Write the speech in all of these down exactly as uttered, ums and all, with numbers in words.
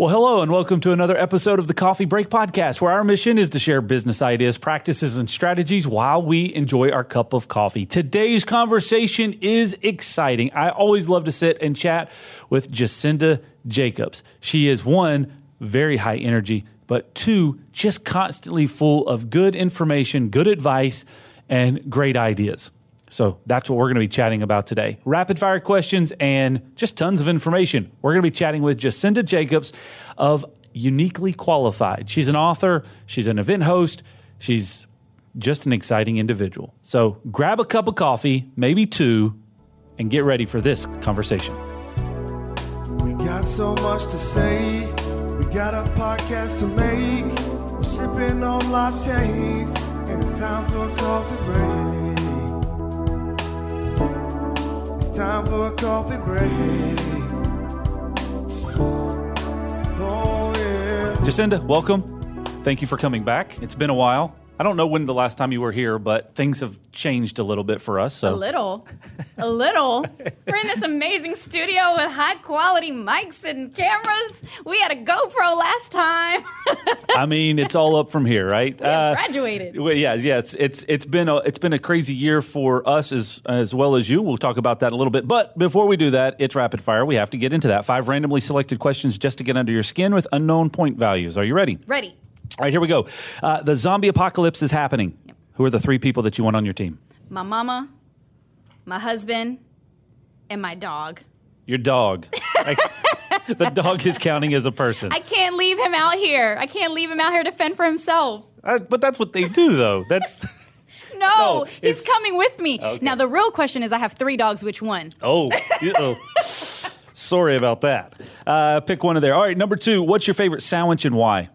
Well, hello and welcome to another episode of the Coffee Break Podcast, where our mission is to share business ideas, practices, and strategies while we enjoy our cup of coffee. Today's conversation is exciting. I always love to sit and chat with Jacinda Jacobs. She is one, very high energy, but two, just constantly full of good information, good advice, and great ideas. So that's what we're going to be chatting about today. Rapid fire questions and just tons of information. We're going to be chatting with Jacinda Jacobs of Uniquely Qualified. She's an author. She's an event host. She's just an exciting individual. So grab a cup of coffee, maybe two, and get ready for this conversation. We got so much to say. We got a podcast to make. We're sipping on lattes, and it's time for a coffee break. Time for a coffee break. Oh, yeah. Jacinda, welcome. Thank you for coming back. It's been a while. I don't know when the last time you were here, but things have changed a little bit for us. So. A little. A little. We're in this amazing studio with high-quality mics and cameras. We had a GoPro last time. I mean, it's all up from here, right? We uh, graduated. Well, yeah, yeah. It's it's it's been a it's been a crazy year for us as as well as you. We'll talk about that in a little bit. But before we do that, it's rapid fire. We have to get into that. Five randomly selected questions just to get under your skin with unknown point values. Are you ready? Ready. All right, here we go. Uh, the zombie apocalypse is happening. Yep. Who are the three people that you want on your team? My mama, my husband, and my dog. Your dog. The dog is counting as a person. I can't leave him out here. I can't leave him out here to fend for himself. Uh, but that's what they do, though. That's No, no he's coming with me. Okay. Now, the real question is I have three dogs. Which one? Oh, uh-oh. Sorry about that. Uh, pick one of there. All right, number two, what's your favorite sandwich and why?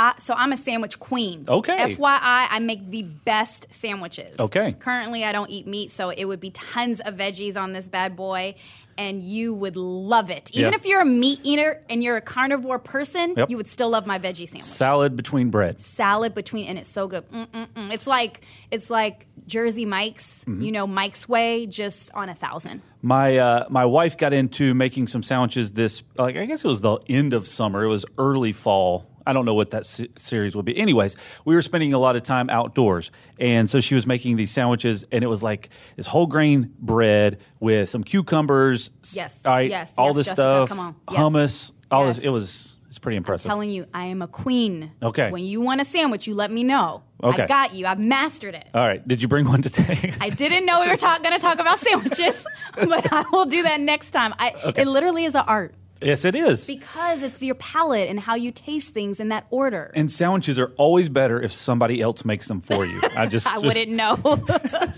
I, so I'm a sandwich queen. Okay. F Y I, I make the best sandwiches. Okay. Currently, I don't eat meat, so it would be tons of veggies on this bad boy, and you would love it. Even yep. if you're a meat eater and you're a carnivore person, yep. you would still love my veggie sandwich. Salad between bread. Salad between, and it's so good. Mm-mm-mm. It's like it's like Jersey Mike's, mm-hmm. you know, Mike's way, just on a thousand. My uh, my wife got into making some sandwiches this, like I guess it was the end of summer. It was early fall. I don't know what that series would be. Anyways, we were spending a lot of time outdoors. And so she was making these sandwiches, and it was like this whole grain bread with some cucumbers. Yes, all right, yes, all yes, this Jessica, stuff, hummus, yes. all yes. this. It was it's pretty impressive. I'm telling you, I am a queen. Okay. When you want a sandwich, you let me know. Okay. I got you. I've mastered it. All right. Did you bring one today? I didn't know we were ta- going to talk about sandwiches, but I will do that next time. I, okay. It literally is an art. Yes, it is. Because it's your palate and how you taste things in that order. And sandwiches are always better if somebody else makes them for you. I just I just, wouldn't know.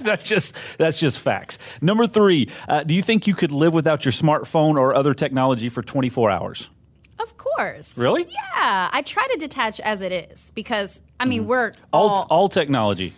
that's just that's just facts. Number three, uh, do you think you could live without your smartphone or other technology for twenty-four hours? Of course. Really? Yeah. I try to detach as it is because, I mean, mm. we're all... All, all technology.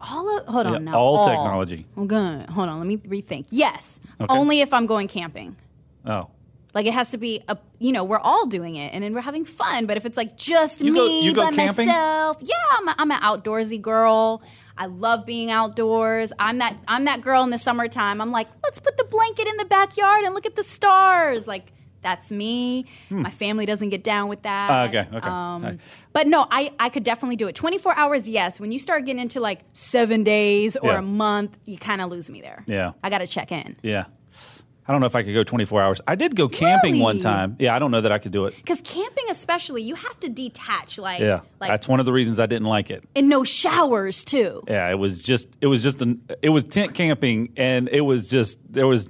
All of, hold on yeah, now. All, all technology. I'm going to, hold on, let me rethink. Yes. Okay. Only if I'm going camping. Oh. Like, it has to be, a, you know, we're all doing it, and then we're having fun. But if it's, like, just you me go, you by go camping? myself. Yeah, I'm, a, I'm an outdoorsy girl. I love being outdoors. I'm that I'm that girl in the summertime. I'm like, let's put the blanket in the backyard and look at the stars. Like, that's me. Hmm. My family doesn't get down with that. Uh, okay, okay. Um, right. But, no, I, I could definitely do it. twenty-four hours, yes. When you start getting into, like, seven days or yeah. a month, you kind of lose me there. Yeah. I got to check in. Yeah. I don't know if I could go twenty-four hours. I did go camping really? one time. Yeah, I don't know that I could do it. Because camping especially, you have to detach. Like, yeah, like, that's one of the reasons I didn't like it. And no showers, too. Yeah, it was just, it was just, an, it was tent camping, and it was just, there was,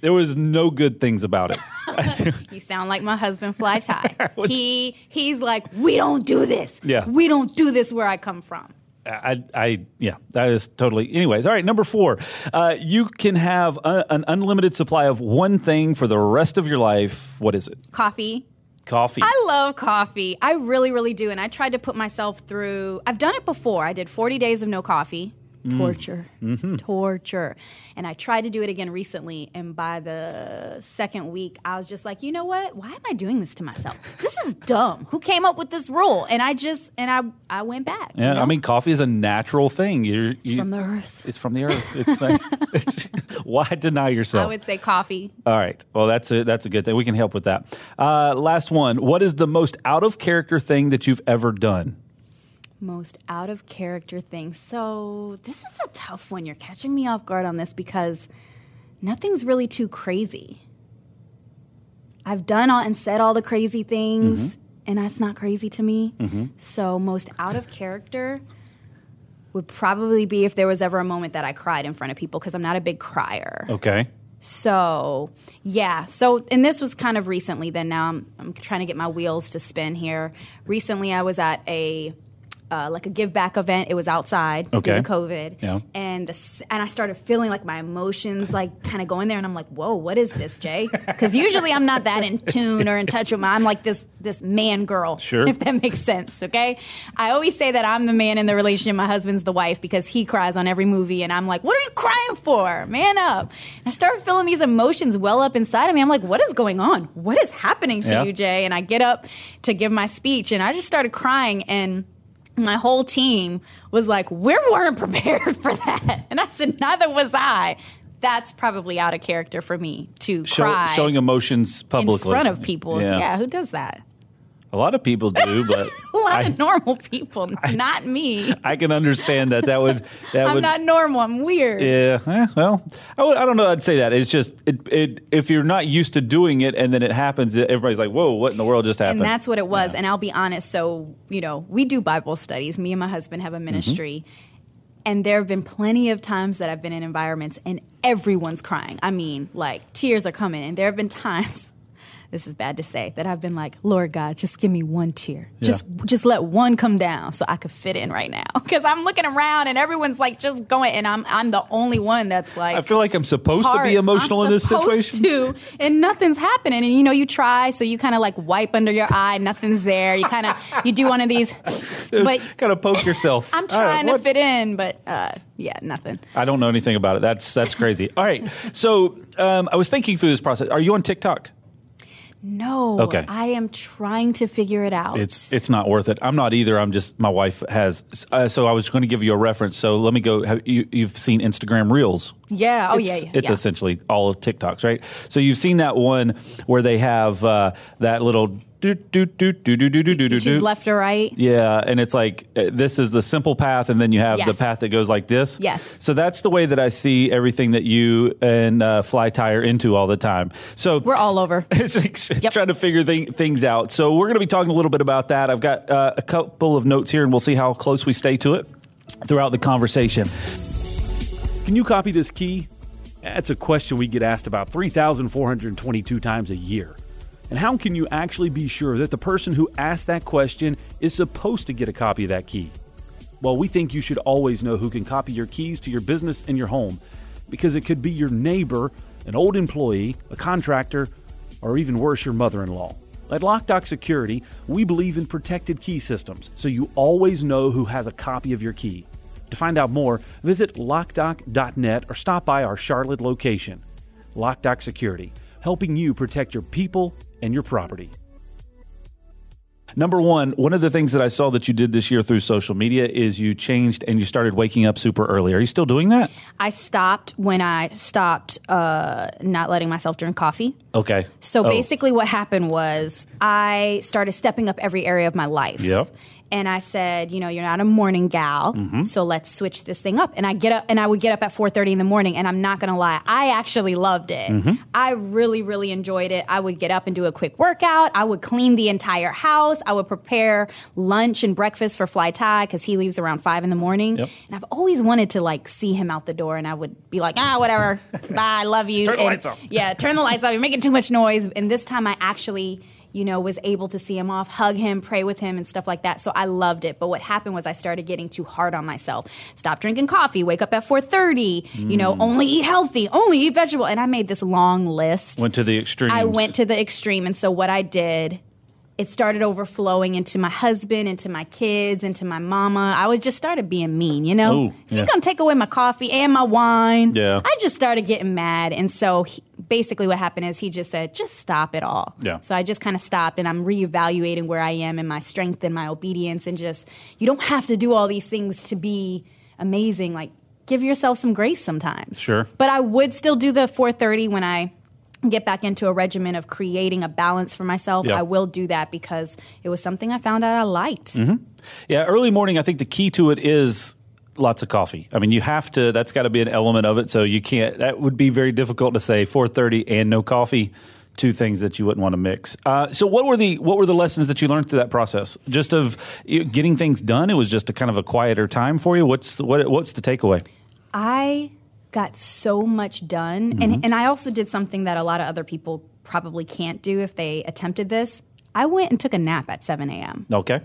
there was no good things about it. You sound like my husband, Fly Ty. He, he's like, we don't do this. Yeah. We don't do this where I come from. I, I, yeah, that is totally. Anyways, all right, number four. Uh, you can have a, an unlimited supply of one thing for the rest of your life. What is it? Coffee. Coffee. I love coffee. I really, really do. And I tried to put myself through, I've done it before. I did forty days of no coffee. Mm. Torture. Mm-hmm. Torture. And I tried to do it again recently, and by the second week, I was just like, you know what? Why am I doing this to myself? This is dumb. Who came up with this rule? And I just, and I, I went back. Yeah, you know? I mean, coffee is a natural thing. You're, it's you, from the earth. It's from the earth. It's like, it's, why deny yourself? I would say coffee. All right. Well, that's a, that's a good thing. We can help with that. Uh, last one. What is the most out-of-character thing that you've ever done? Most out-of-character thing. So this is a tough one. You're catching me off guard on this because nothing's really too crazy. I've done all and said all the crazy things, mm-hmm. and that's not crazy to me. Mm-hmm. So most out-of-character would probably be if there was ever a moment that I cried in front of people, because I'm not a big crier. Okay. So, yeah. So, and this was kind of recently then. Now I'm, I'm trying to get my wheels to spin here. Recently I was at a... Uh, like a give back event. It was outside okay. due to COVID, yeah. and and I started feeling like my emotions like kind of going there, and I'm like, whoa, what is this, Jay? Because usually I'm not that in tune or in touch with my. I'm like this this man girl, sure. if that makes sense. Okay, I always say that I'm the man in the relationship. My husband's the wife because he cries on every movie, and I'm like, what are you crying for? Man up! And I started feeling these emotions well up inside of me. I'm like, what is going on? What is happening to yeah. you, Jay? And I get up to give my speech, and I just started crying and. My whole team was like, we weren't prepared for that. And I said, neither was I. That's probably out of character for me to Show, cry. Showing emotions publicly. In front of people. Yeah. yeah, who does that? A lot of people do, but... A lot I, of normal people, I, not me. I can understand that. That would... That I'm would, not normal. I'm weird. Yeah, eh, well, I, would, I don't know. I'd say that. It's just, it, it, if you're not used to doing it and then it happens, everybody's like, whoa, what in the world just happened? And that's what it was. Yeah. And I'll be honest. So, you know, we do Bible studies. Me and my husband have a ministry. Mm-hmm. And there have been plenty of times that I've been in environments and everyone's crying. I mean, like, tears are coming. And there have been times... This is bad to say, that I've been like, Lord God, just give me one tear. Yeah. Just just let one come down so I could fit in right now. Because I'm looking around and everyone's like just going, and I'm I'm the only one that's like. I feel like I'm supposed hard. to be emotional I'm in this situation. To, and nothing's happening. And you know, you try, so you kind of like wipe under your eye, nothing's there. You kind of, you do one of these. But kind of poke yourself. I'm trying right, to fit in, but uh, yeah, nothing. I don't know anything about it. That's, that's crazy. All right. So um, I was thinking through this process. Are you on TikTok? No, okay. I am trying to figure it out. It's it's not worth it. I'm not either. I'm just, my wife has. Uh, so I was going to give you a reference. So let me go. Have you, you've seen Instagram Reels. Yeah. Oh, it's, yeah, yeah. It's yeah. essentially all of TikToks, right? So you've seen that one where they have uh, that little do, do, do, do, do, do, do, do, do. Choose left or right. Yeah. And it's like, uh, this is the simple path. And then you have yes. the path that goes like this. Yes. So that's the way that I see everything that you and uh, Fly Ty are into all the time. So we're all over. It's like yep. trying to figure th- things out. So we're going to be talking a little bit about that. I've got uh, a couple of notes here and we'll see how close we stay to it throughout the conversation. Can you copy this key? That's a question we get asked about three thousand four hundred twenty-two times a year. And how can you actually be sure that the person who asked that question is supposed to get a copy of that key? Well, we think you should always know who can copy your keys to your business and your home, because it could be your neighbor, an old employee, a contractor, or even worse, your mother-in-law. At LockDoc Security, we believe in protected key systems, so you always know who has a copy of your key. To find out more, visit lock doc dot net or stop by our Charlotte location. LockDoc Security, helping you protect your people and your property. Number one, one of the things that I saw that you did this year through social media is you changed and you started waking up super early. Are you still doing that? I stopped when I stopped uh, not letting myself drink coffee. Okay. So oh. basically what happened was I started stepping up every area of my life. Yep. And I said, you know, you're not a morning gal, mm-hmm. so let's switch this thing up. And I get up, and I would get up at four thirty in the morning, and I'm not going to lie, I actually loved it. Mm-hmm. I really, really enjoyed it. I would get up and do a quick workout. I would clean the entire house. I would prepare lunch and breakfast for Fly Ty because he leaves around five in the morning. Yep. And I've always wanted to, like, see him out the door, and I would be like, ah, whatever. Bye, I love you. Turn the and, lights off. Yeah, turn the lights off. You're making too much noise. And this time I actually... you know, was able to see him off, hug him, pray with him, and stuff like that. So I loved it. But what happened was I started getting too hard on myself. Stop drinking coffee, wake up at four thirty, mm. you know, only eat healthy, only eat vegetable. And I made this long list. Went to the extreme. I went to the extreme. And so what I did it started overflowing into my husband, into my kids, into my mama. I was just started being mean, you know? Ooh, if yeah. you're going to take away my coffee and my wine, yeah. I just started getting mad. And so he, basically what happened is he just said, just stop it all. Yeah. So I just kind of stopped, and I'm reevaluating where I am and my strength and my obedience, and just, you don't have to do all these things to be amazing. Like, give yourself some grace sometimes. Sure. But I would still do the four thirty when I get back into a regimen of creating a balance for myself. Yep. I will do that because it was something I found out I liked. Mm-hmm. Yeah, early morning, I think the key to it is lots of coffee. I mean, you have to, that's got to be an element of it. So you can't, that would be very difficult to say four thirty and no coffee, two things that you wouldn't want to mix. Uh, so what were the what were the lessons that you learned through that process? Just of getting things done? It was just a kind of a quieter time for you? What's what, what's the takeaway? I... got so much done. Mm-hmm. And and I also did something that a lot of other people probably can't do if they attempted this. I went and took a nap at seven a.m. Okay.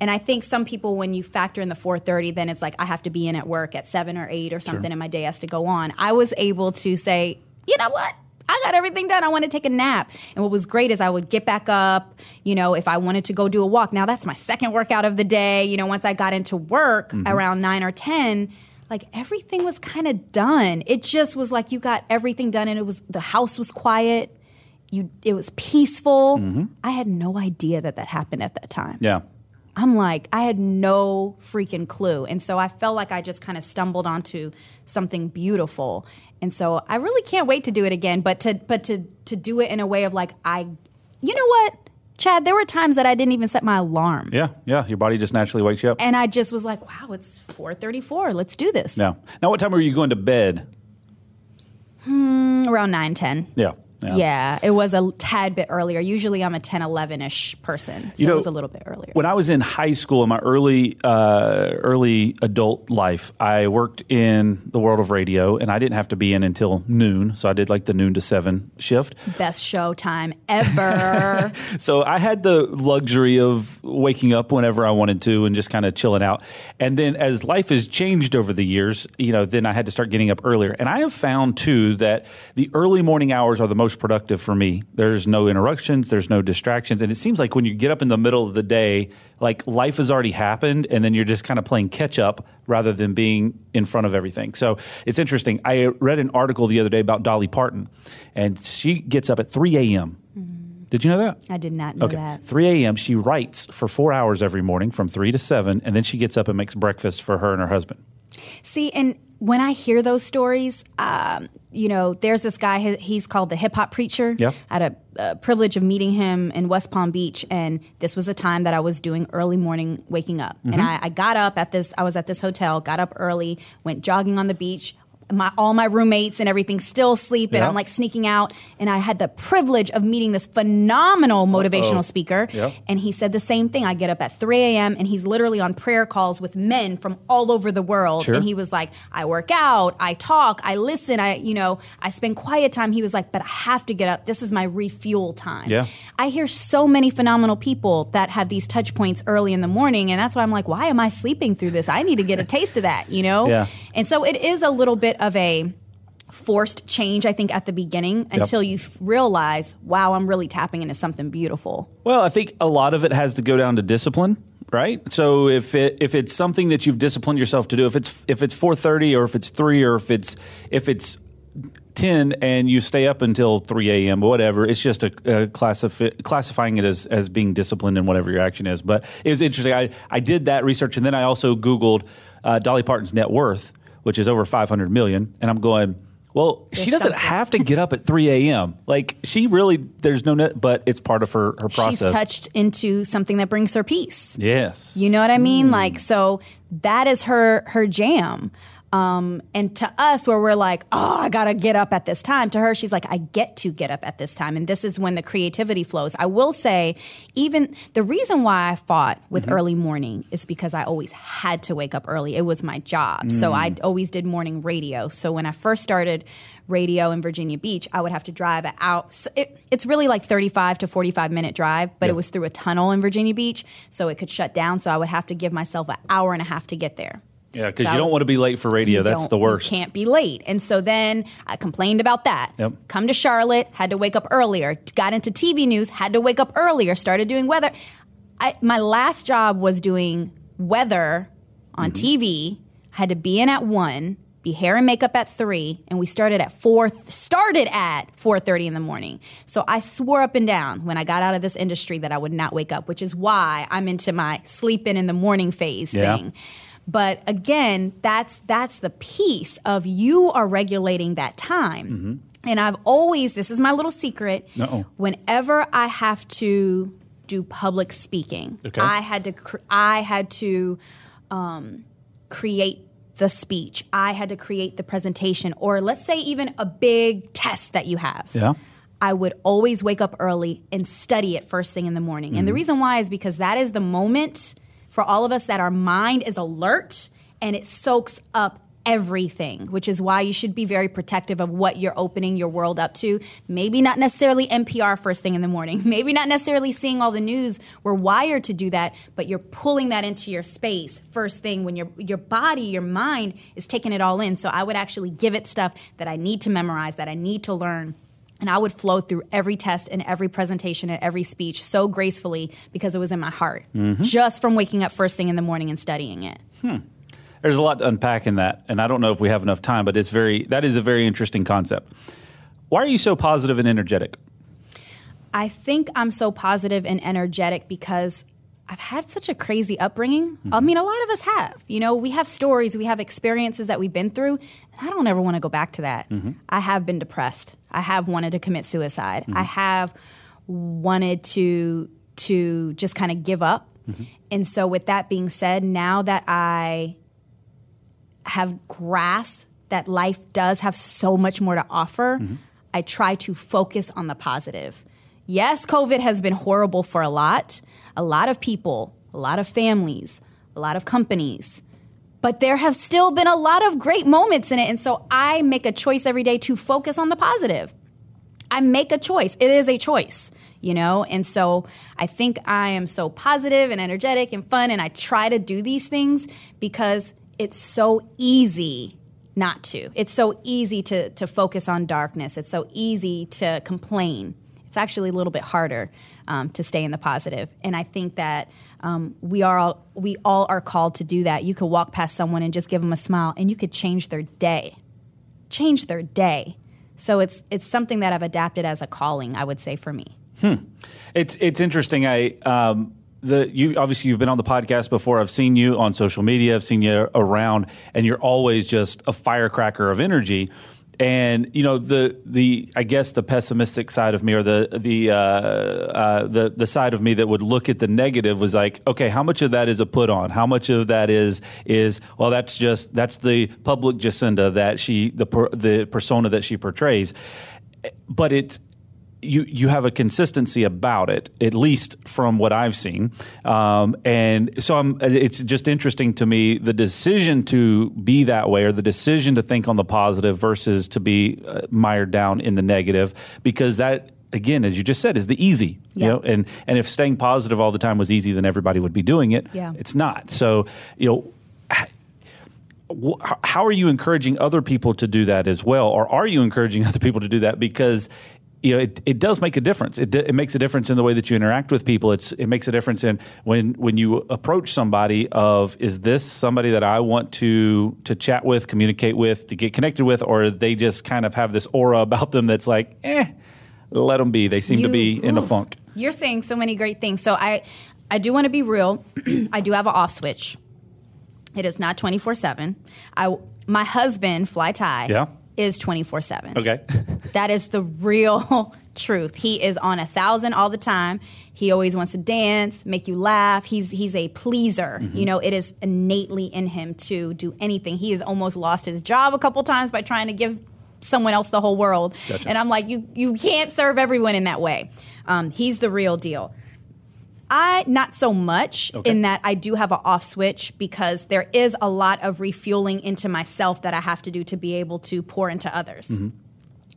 And I think some people, when you factor in the four thirty, then it's like, I have to be in at work at seven or eight or something, sure. and my day has to go on. I was able to say, you know what? I got everything done. I want to take a nap. And what was great is I would get back up, you know, if I wanted to go do a walk. Now that's my second workout of the day. You know, once I got into work mm-hmm. around nine or ten, like, everything was kind of done. It just was like you got everything done, and it was the house was quiet. You, it was peaceful. Mm-hmm. I had no idea that that happened at that time. Yeah, I'm like, I had no freaking clue. And so I felt like I just kind of stumbled onto something beautiful. And so I really can't wait to do it again. But to but to to do it in a way of like, I, you know what? Chad, there were times that I didn't even set my alarm. Yeah, yeah. Your body just naturally wakes you up. And I just was like, wow, it's four thirty-four. Let's do this. Yeah. Now, what time were you going to bed? Hmm, around nine, ten. Yeah. Yeah. yeah, it was a tad bit earlier. Usually I'm a ten, eleven-ish person, so you know, it was a little bit earlier. When I was in high school, in my early uh, early adult life, I worked in the world of radio, and I didn't have to be in until noon, so I did like the noon to seven shift. Best show time ever. So I had the luxury of waking up whenever I wanted to and just kind of chilling out. And then as life has changed over the years, you know, then I had to start getting up earlier. And I have found, too, that the early morning hours are the most productive for me. There's no interruptions, there's no distractions, and it seems like when you get up in the middle of the day, like life has already happened, and then you're just kind of playing catch up rather than being in front of everything. So it's interesting. I read an article the other day about Dolly Parton, and she gets up at three a.m. Mm-hmm. Did you know that? I did not know okay. that. three a.m. She writes for four hours every morning from three to seven, and then she gets up and makes breakfast for her and her husband. See, and when I hear those stories, um, you know, there's this guy, he's called the Hip Hop Preacher. Yeah. I had a, a privilege of meeting him in West Palm Beach, and this was a time that I was doing early morning waking up. Mm-hmm. And I, I got up at this, I was at this hotel, got up early, went jogging on the beach. My, all my roommates and everything still sleep, and yeah. I'm like sneaking out. And I had the privilege of meeting this phenomenal motivational Uh-oh. speaker. Yeah. And he said the same thing. I get up at three a.m. and he's literally on prayer calls with men from all over the world. Sure. And he was like, I work out, I talk, I listen, I, you know, I spend quiet time. He was like, but I have to get up. This is my refuel time. Yeah. I hear so many phenomenal people that have these touch points early in the morning. And that's why I'm like, why am I sleeping through this? I need to get a taste of that, you know? Yeah. And so it is a little bit of a forced change, I think, at the beginning until yep. you f- realize, wow, I'm really tapping into something beautiful. Well, I think a lot of it has to go down to discipline, right? So if it, if it's something that you've disciplined yourself to do, if it's if it's four thirty or if it's three or if it's if it's ten and you stay up until three a.m. or whatever, it's just a, a classifi- classifying it as, as being disciplined in whatever your action is. But it was interesting. I, I did that research, and then I also Googled uh, Dolly Parton's net worth, which is over five hundred million dollars. And I'm going, well, there's she doesn't something. have to get up at three a.m. Like, she really, there's no, net, but it's part of her, her process. She's touched into something that brings her peace. Yes. You know what I mean? Mm. Like, so that is her, her jam. Um, and to us, where we're like, oh, I got to get up at this time. To her, she's like, I get to get up at this time. And this is when the creativity flows. I will say, even the reason why I fought with mm-hmm. early morning is because I always had to wake up early. It was my job. Mm. So I always did morning radio. So when I first started radio in Virginia Beach, I would have to drive out. It, it's really like thirty-five to forty-five minute drive, but yep. it was through a tunnel in Virginia Beach. So it could shut down. So I would have to give myself an hour and a half to get there. Yeah, because so you don't want to be late for radio. That's the worst. You can't be late. And so then I complained about that. Yep. Come to Charlotte, had to wake up earlier. Got into T V news, had to wake up earlier. Started doing weather. I, my last job was doing weather on mm-hmm. T V. Had to be in at one, be hair and makeup at three, and we started at four. Started at four thirty in the morning. So I swore up and down when I got out of this industry that I would not wake up, which is why I'm into my sleeping in the morning phase yeah. thing. But again, that's that's the piece of you are regulating that time. Mm-hmm. And I've always, this is my little secret, Uh-oh. whenever I have to do public speaking, okay. I had to cr- I had to um, create the speech. I had to create the presentation, or let's say even a big test that you have. Yeah. I would always wake up early and study it first thing in the morning. Mm-hmm. And the reason why is because that is the moment for all of us that our mind is alert and it soaks up everything, which is why you should be very protective of what you're opening your world up to. Maybe not necessarily N P R first thing in the morning. Maybe not necessarily seeing all the news. We're wired to do that, but you're pulling that into your space first thing when your your body, your mind is taking it all in. So I would actually give it stuff that I need to memorize, that I need to learn. And I would flow through every test and every presentation and every speech so gracefully because it was in my heart, mm-hmm. just from waking up first thing in the morning and studying it. Hmm. There's a lot to unpack in that, and I don't know if we have enough time, but it's very that is a very interesting concept. Why are you so positive and energetic? I think I'm so positive and energetic because I've had such a crazy upbringing. Mm-hmm. I mean, a lot of us have. You know, we have stories, we have experiences that we've been through. I don't ever want to go back to that. Mm-hmm. I have been depressed. I have wanted to commit suicide. Mm-hmm. I have wanted to to just kind of give up. Mm-hmm. And so with that being said, now that I have grasped that life does have so much more to offer, mm-hmm. I try to focus on the positive. Yes, COVID has been horrible for a lot, a lot of people, a lot of families, a lot of companies. But there have still been a lot of great moments in it. And so I make a choice every day to focus on the positive. I make a choice. It is a choice, you know? And so I think I am so positive and energetic and fun. And I try to do these things because it's so easy not to. It's so easy to, to focus on darkness. It's so easy to complain. It's actually a little bit harder um, to stay in the positive. And I think that Um, we are all, we all are called to do that. You could walk past someone and just give them a smile, and you could change their day, change their day. So it's it's something that I've adapted as a calling, I would say, for me. Hmm. It's it's interesting. I um, the you obviously you've been on the podcast before. I've seen you on social media. I've seen you around, and you're always just a firecracker of energy. And you know the the I guess the pessimistic side of me, or the the uh, uh, the the side of me that would look at the negative, was like, okay, how much of that is a put on? How much of that is is well, that's just that's the public Jacinda that she the the persona that she portrays. But it's you you have a consistency about it, at least from what I've seen, um, and so I'm, it's just interesting to me, the decision to be that way, or the decision to think on the positive versus to be uh, mired down in the negative, because that, again, as you just said, is the easy, yeah. you know, and and if staying positive all the time was easy, then everybody would be doing it. Yeah. It's not. So, you know, how are you encouraging other people to do that as well, or are you encouraging other people to do that? Because you know, it, it does make a difference. It, it makes a difference in the way that you interact with people. It's it makes a difference in when when you approach somebody of, is this somebody that I want to to chat with, communicate with, to get connected with, or they just kind of have this aura about them that's like, eh, let them be. They seem you, to be oof, in a funk. You're saying so many great things. So I, I do want to be real. I do have an off switch. It is not twenty-four seven. I, my husband, Fly Ty. Yeah. Is twenty-four seven. Okay. That is the real truth. He is on a thousand all the time. He always wants to dance, make you laugh. He's he's a pleaser. Mm-hmm. You know, it is innately in him to do anything. He has almost lost his job a couple times by trying to give someone else the whole world. Gotcha. And I'm like, you you can't serve everyone in that way. Um, he's the real deal. I, not so much, okay. in that I do have an off switch, because there is a lot of refueling into myself that I have to do to be able to pour into others. Mm-hmm.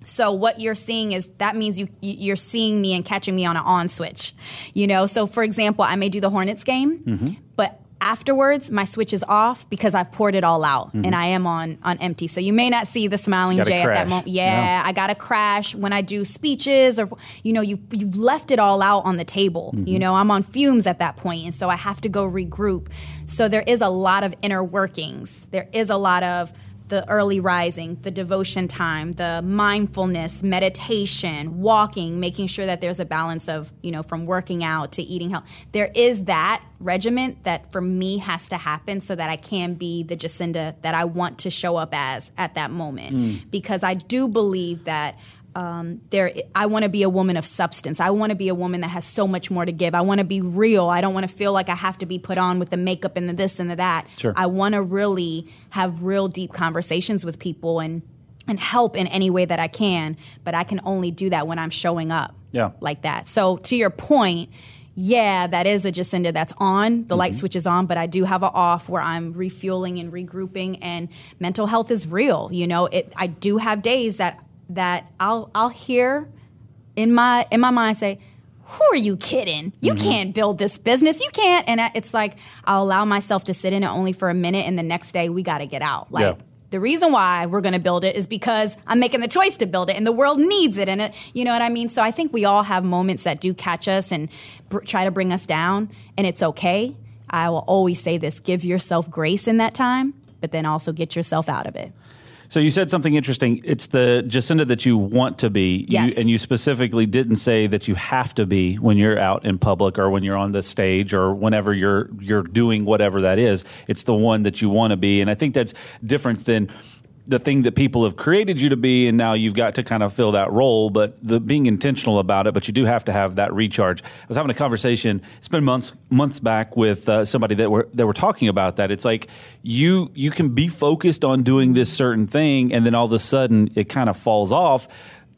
So what you're seeing is, that means you, you're seeing me and catching me on an on switch, you know? So for example, I may do the Hornets game, mm-hmm. but Afterwards, my switch is off because I've poured it all out mm-hmm. and I am on on empty. So you may not see the smiling Jay crash. At that moment. Yeah, no. I gotta crash when I do speeches or, you know, you, you've left it all out on the table. Mm-hmm. You know, I'm on fumes at that point, and so I have to go regroup. So there is a lot of inner workings. There is a lot of the early rising, the devotion time, the mindfulness, meditation, walking, making sure that there's a balance of, you know, from working out to eating health. There is that regiment that for me has to happen so that I can be the Jacinda that I want to show up as at that moment. Mm. Because I do believe that Um, there, I want to be a woman of substance. I want to be a woman that has so much more to give. I want to be real. I don't want to feel like I have to be put on with the makeup and the this and the that. Sure. I want to really have real deep conversations with people and, and help in any way that I can. But I can only do that when I'm showing up yeah. like that. So to your point, yeah, that is a Jacinda that's on. The mm-hmm. light switch is on, but I do have an off where I'm refueling and regrouping. And mental health is real. You know, it. I do have days that that I'll I'll hear in my in my mind say, who are you kidding? You mm-hmm. can't build this business. You can't. And I, it's like I'll allow myself to sit in it only for a minute, and the next day we got to get out. Like yeah. the reason why we're going to build it is because I'm making the choice to build it, and the world needs it. And it, you know what I mean? So I think we all have moments that do catch us and br- try to bring us down, and it's okay. I will always say this: give yourself grace in that time, but then also get yourself out of it. So you said something interesting. It's the Jacinda that you want to be, yes. you, and you specifically didn't say that you have to be when you're out in public or when you're on the stage or whenever you're you're doing whatever that is. It's the one that you want to be, and I think that's different than the thing that people have created you to be, and now you've got to kind of fill that role, but the being intentional about it, but you do have to have that recharge. I was having a conversation, it's been months months back with uh, somebody that were, that were talking about that. It's like you you can be focused on doing this certain thing, and then all of a sudden it kind of falls off.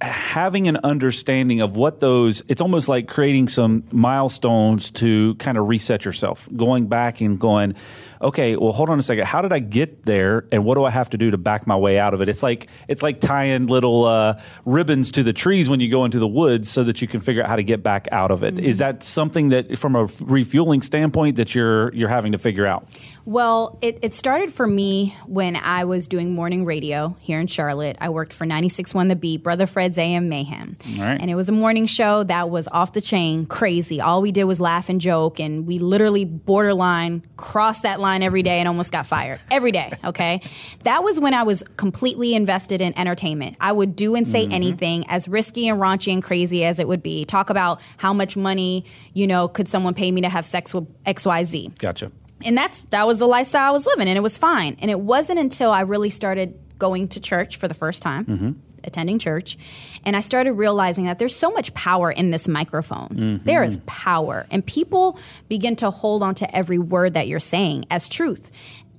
Having an understanding of what those, it's almost like creating some milestones to kind of reset yourself, going back and going, okay, well, hold on a second. How did I get there? And what do I have to do to back my way out of it? It's like, it's like tying little uh, ribbons to the trees when you go into the woods so that you can figure out how to get back out of it. Mm-hmm. Is that something that from a refueling standpoint that you're, you're having to figure out? Well, it, it started for me when I was doing morning radio here in Charlotte. I worked for ninety-six point one The Beat, Brother Fred's A M Mayhem. All right. And it was a morning show that was off the chain, crazy. All we did was laugh and joke, and we literally borderline crossed that line every day and almost got fired. Every day, okay? That was when I was completely invested in entertainment. I would do and say mm-hmm. anything, as risky and raunchy and crazy as it would be. Talk about how much money, you know, could someone pay me to have sex with X Y Z. Gotcha. And that's that was the lifestyle I was living, and it was fine. And it wasn't until I really started going to church for the first time. Mm-hmm. attending church, and I started realizing that there's so much power in this microphone. Mm-hmm. There is power, and people begin to hold on to every word that you're saying as truth.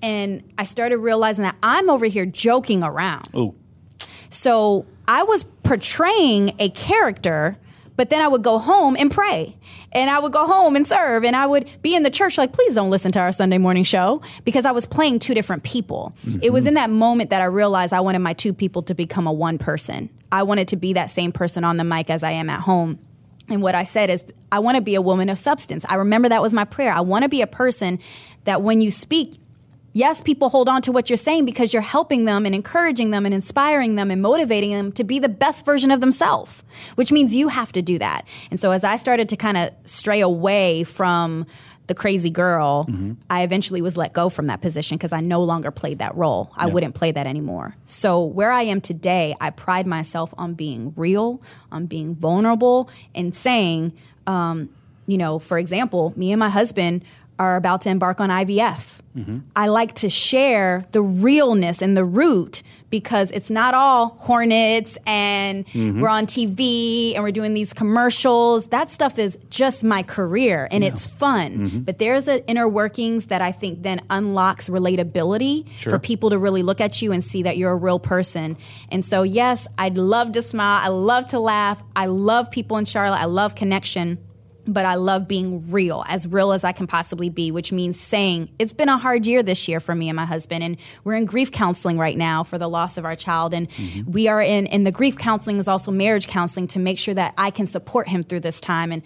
And I started realizing that I'm over here joking around. Ooh. So I was portraying a character, but then I would go home and pray, and I would go home and serve, and I would be in the church like, please don't listen to our Sunday morning show, because I was playing two different people. Mm-hmm. It was in that moment that I realized I wanted my two people to become a one person. I wanted to be that same person on the mic as I am at home. And what I said is, I want to be a woman of substance. I remember that was my prayer. I want to be a person that when you speak, yes, people hold on to what you're saying because you're helping them and encouraging them and inspiring them and motivating them to be the best version of themselves, which means you have to do that. And so as I started to kind of stray away from the crazy girl, mm-hmm. I eventually was let go from that position because I no longer played that role. I yeah. wouldn't play that anymore. So where I am today, I pride myself on being real, on being vulnerable, and saying, um, you know, for example, me and my husband are about to embark on I V F. Mm-hmm. I like to share the realness and the root, because it's not all Hornets and mm-hmm. we're on T V and we're doing these commercials. That stuff is just my career, and yeah. it's fun. Mm-hmm. But there's an inner workings that I think then unlocks relatability sure. for people to really look at you and see that you're a real person. And so, yes, I'd love to smile. I love to laugh. I love people in Charlotte. I love connection. But I love being real, as real as I can possibly be, which means saying it's been a hard year this year for me and my husband. And we're in grief counseling right now for the loss of our child. And mm-hmm. we are in, and the grief counseling is also marriage counseling to make sure that I can support him through this time. And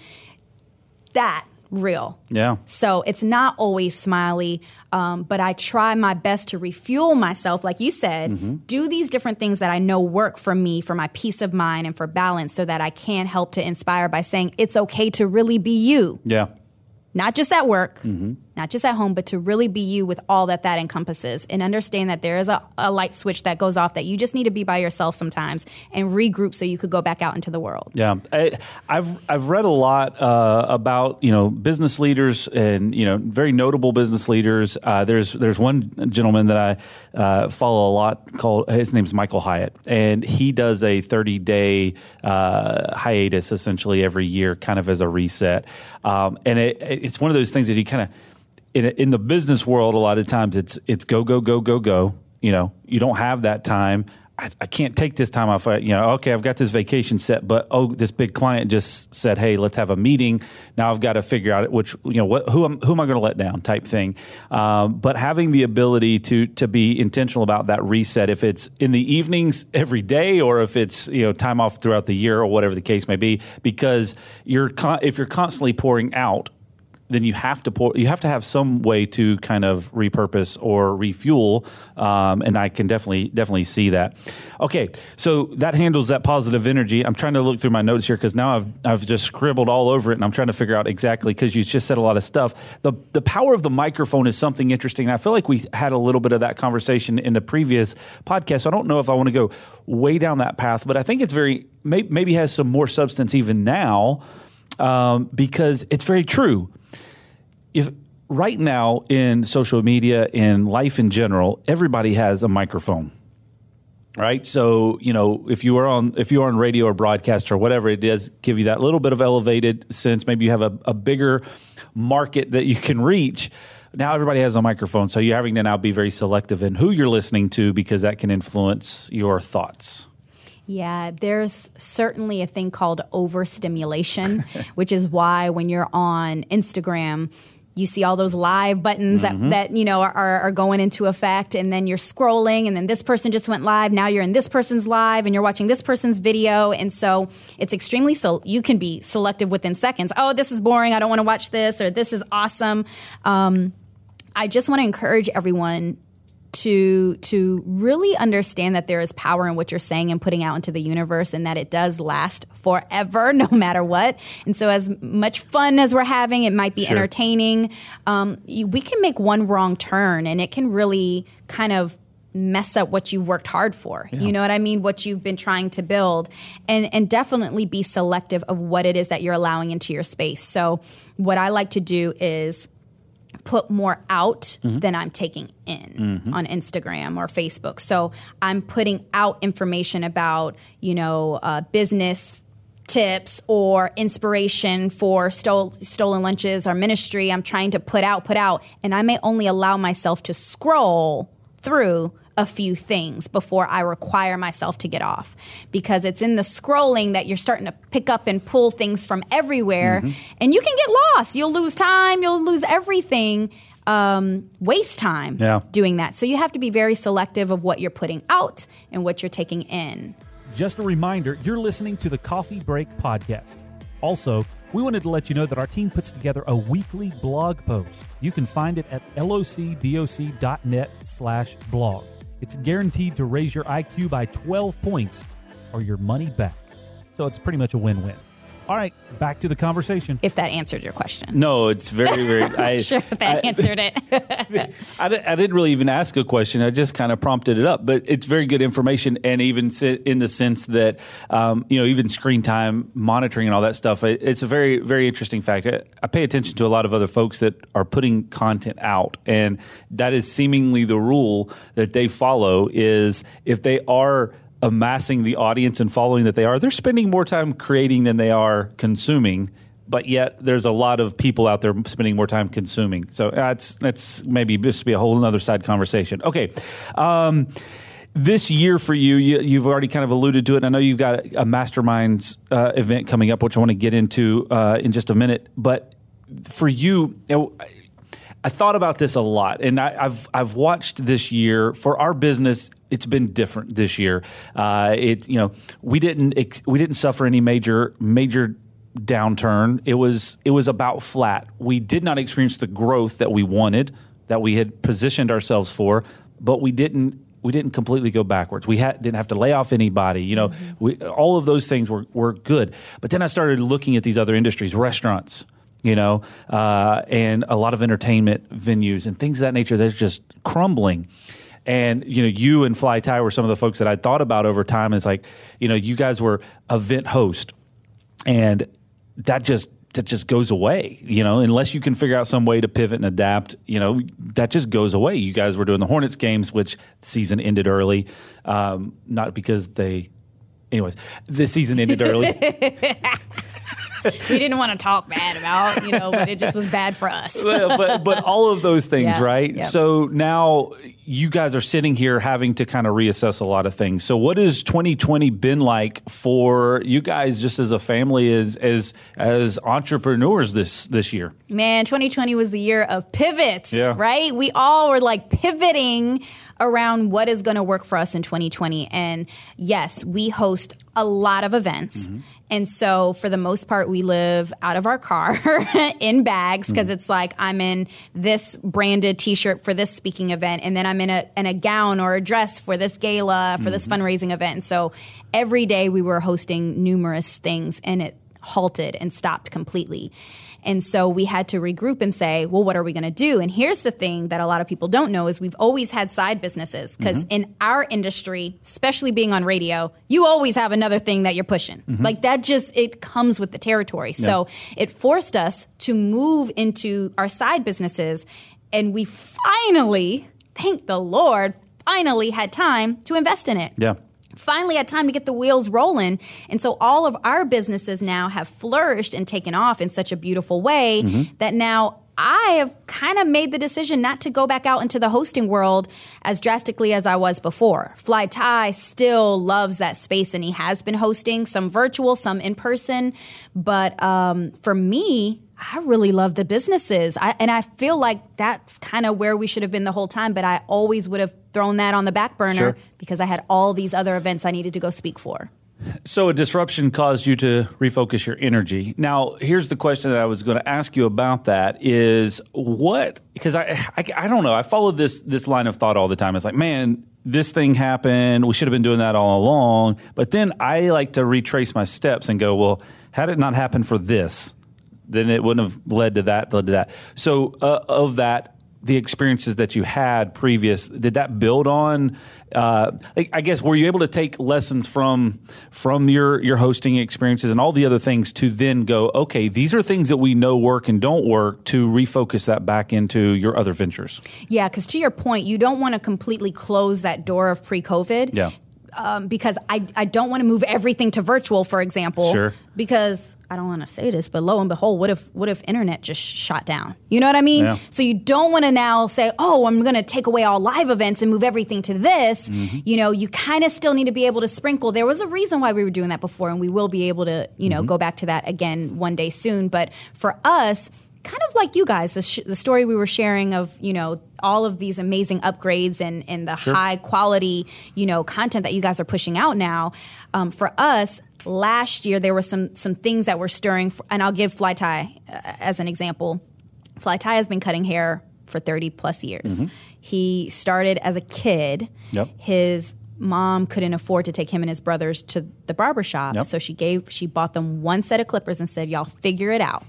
that real. Yeah. So it's not always smiley, um, but I try my best to refuel myself, like you said, mm-hmm. do these different things that I know work for me, for my peace of mind and for balance, so that I can help to inspire by saying it's okay to really be you. Yeah. Not just at work, mm-hmm. not just at home, but to really be you with all that that encompasses, and understand that there is a, a light switch that goes off, that you just need to be by yourself sometimes and regroup so you could go back out into the world. Yeah, I, I've I've read a lot uh, about, you know, business leaders and, you know, very notable business leaders. Uh, there's there's one gentleman that I uh, follow a lot called, his name's Michael Hyatt, and he does a thirty day uh, hiatus essentially every year, kind of as a reset, um, and it, it it's one of those things that you kind of, in, in the business world, a lot of times it's it's go, go, go, go, go. You know, you don't have that time. I, I can't take this time off. I, you know, okay, I've got this vacation set, but oh, this big client just said, hey, let's have a meeting. Now I've got to figure out which, you know, what, who am who am I going to let down type thing. Um, but having the ability to to be intentional about that reset, if it's in the evenings every day, or if it's, you know, time off throughout the year, or whatever the case may be, because you're con- if you're constantly pouring out, then you have to pour, you have to have some way to kind of repurpose or refuel, um, and I can definitely definitely see that. Okay, so that handles that positive energy. I'm trying to look through my notes here, because now I've I've just scribbled all over it, and I'm trying to figure out exactly, because you just said a lot of stuff. The the power of the microphone is something interesting. I feel like we had a little bit of that conversation in the previous podcast. So I don't know if I want to go way down that path, but I think it's very may, maybe has some more substance even now, um, because it's very true. If right now in social media, in life in general, everybody has a microphone, right? So, you know, if you are on if you are on radio or broadcast or whatever, it does give you that little bit of elevated sense. Maybe you have a, a bigger market that you can reach. Now everybody has a microphone, so you're having to now be very selective in who you're listening to, because that can influence your thoughts. Yeah, there's certainly a thing called overstimulation, which is why when you're on Instagram, you see all those live buttons mm-hmm. that, that, you know, are, are going into effect, and then you're scrolling, and then this person just went live. Now you're in this person's live, and you're watching this person's video. And so it's extremely, so you can be selective within seconds. Oh, this is boring. I don't want to watch this, or this is awesome. Um, I just want to encourage everyone to to really understand that there is power in what you're saying and putting out into the universe, and that it does last forever, no matter what. And so as much fun as we're having, it might be sure. entertaining. Um, you, we can make one wrong turn, and it can really kind of mess up what you've worked hard for. Yeah. You know what I mean? What you've been trying to build, and and definitely be selective of what it is that you're allowing into your space. So what I like to do is put more out mm-hmm. than I'm taking in mm-hmm. on Instagram or Facebook. So I'm putting out information about, you know, uh, business tips or inspiration for stole, stolen lunches or ministry. I'm trying to put out, put out, and I may only allow myself to scroll through a few things before I require myself to get off, because it's in the scrolling that you're starting to pick up and pull things from everywhere mm-hmm. and you can get lost. You'll lose time. You'll lose everything. Um, waste time yeah. doing that. So you have to be very selective of what you're putting out and what you're taking in. Just a reminder, you're listening to the Coffee Break Podcast. Also, we wanted to let you know that our team puts together a weekly blog post. You can find it at locdoc.net slash blog. It's guaranteed to raise your I Q by twelve points or your money back. So it's pretty much a win-win. All right, back to the conversation. If that answered your question. No, it's very, very... I, sure that I, answered it. I, I didn't really even ask a question. I just kind of prompted it up. But it's very good information, and even in the sense that, um, you know, even screen time monitoring and all that stuff, it, it's a very, very interesting fact. I, I pay attention to a lot of other folks that are putting content out, and that is seemingly the rule that they follow, is if they are amassing the audience and following that they are, they're spending more time creating than they are consuming, but yet there's a lot of people out there spending more time consuming. So that's that's maybe just be a whole another side conversation. Okay. Um, this year for you, you, you've already kind of alluded to it. I know you've got a masterminds uh, event coming up, which I want to get into uh, in just a minute. But for you, you know, I thought about this a lot, and I, I've I've watched this year for our business. It's been different this year. Uh, it you know we didn't we didn't suffer any major major downturn, it was it was about flat. We did not experience the growth that we wanted, that we had positioned ourselves for, but we didn't we didn't completely go backwards. We had, didn't have to lay off anybody. You know, mm-hmm. we, all of those things were were good. But then I started looking at these other industries, restaurants, you know, uh, and a lot of entertainment venues and things of that nature. They're just crumbling. And, you know, you and Fly Ty were some of the folks that I thought about over time. It's like, you know, you guys were event host, and that just that just goes away, you know, unless you can figure out some way to pivot and adapt, you know, that just goes away. You guys were doing the Hornets games, which season ended early, um, not because they – anyways, the season ended early. We didn't want to talk bad about, you know, but it just was bad for us. Well, but, but all of those things, yeah, right? Yep. So now you guys are sitting here having to kind of reassess a lot of things. So what has twenty twenty been like for you guys just as a family, as as, as entrepreneurs this, this year? Man, twenty twenty was the year of pivots, yeah. right? We all were like pivoting around what is going to work for us in twenty twenty. And yes, we host a lot of events. Mm-hmm. And so for the most part, we live out of our car in bags because mm-hmm. it's like I'm in this branded T-shirt for this speaking event, and then I'm in a in a gown or a dress for this gala, for mm-hmm. this fundraising event. And so every day we were hosting numerous things, and it halted and stopped completely. And so we had to regroup and say, well, what are we going to do? And here's the thing that a lot of people don't know is we've always had side businesses because mm-hmm. in our industry, especially being on radio, you always have another thing that you're pushing. Mm-hmm. Like that just, it comes with the territory. Yeah. So it forced us to move into our side businesses. And we finally, thank the Lord, finally had time to invest in it. Yeah. Finally had time to get the wheels rolling. And so all of our businesses now have flourished and taken off in such a beautiful way mm-hmm. that now I have kind of made the decision not to go back out into the hosting world as drastically as I was before. Fly Ty still loves that space, and he has been hosting some virtual, some in person. But um, for me, I really love the businesses. I, and I feel like that's kind of where we should have been the whole time, but I always would have thrown that on the back burner sure. because I had all these other events I needed to go speak for. So a disruption caused you to refocus your energy. Now, here's the question that I was going to ask you about that is what – because I, I, I don't know. I follow this this line of thought all the time. It's like, man, this thing happened. We should have been doing that all along. But then I like to retrace my steps and go, well, had it not happened for this, then it wouldn't have led to that, led to that. So uh, of that, the experiences that you had previous, did that build on, uh, like, I guess, were you able to take lessons from from your, your hosting experiences and all the other things to then go, okay, these are things that we know work and don't work to refocus that back into your other ventures? Yeah, because to your point, you don't want to completely close that door of pre-COVID. Yeah. Um, because I, I don't want to move everything to virtual, for example, sure. because I don't want to say this, but lo and behold, what if what if internet just shot down? You know what I mean? Yeah. So you don't want to now say, oh, I'm going to take away all live events and move everything to this. Mm-hmm. You know, you kind of still need to be able to sprinkle. There was a reason why we were doing that before, and we will be able to, you know, mm-hmm. go back to that again one day soon. But for us, kind of like you guys, the, sh- the story we were sharing of, you know, all of these amazing upgrades and, and the sure. high quality, you know, content that you guys are pushing out now. Um, for us, last year, there were some some things that were stirring. For, and I'll give Fly Ty uh, as an example. Fly Ty has been cutting hair for thirty plus years. Mm-hmm. He started as a kid. Yep. His mom couldn't afford to take him and his brothers to the barbershop. Yep. So she gave she bought them one set of clippers and said, y'all figure it out.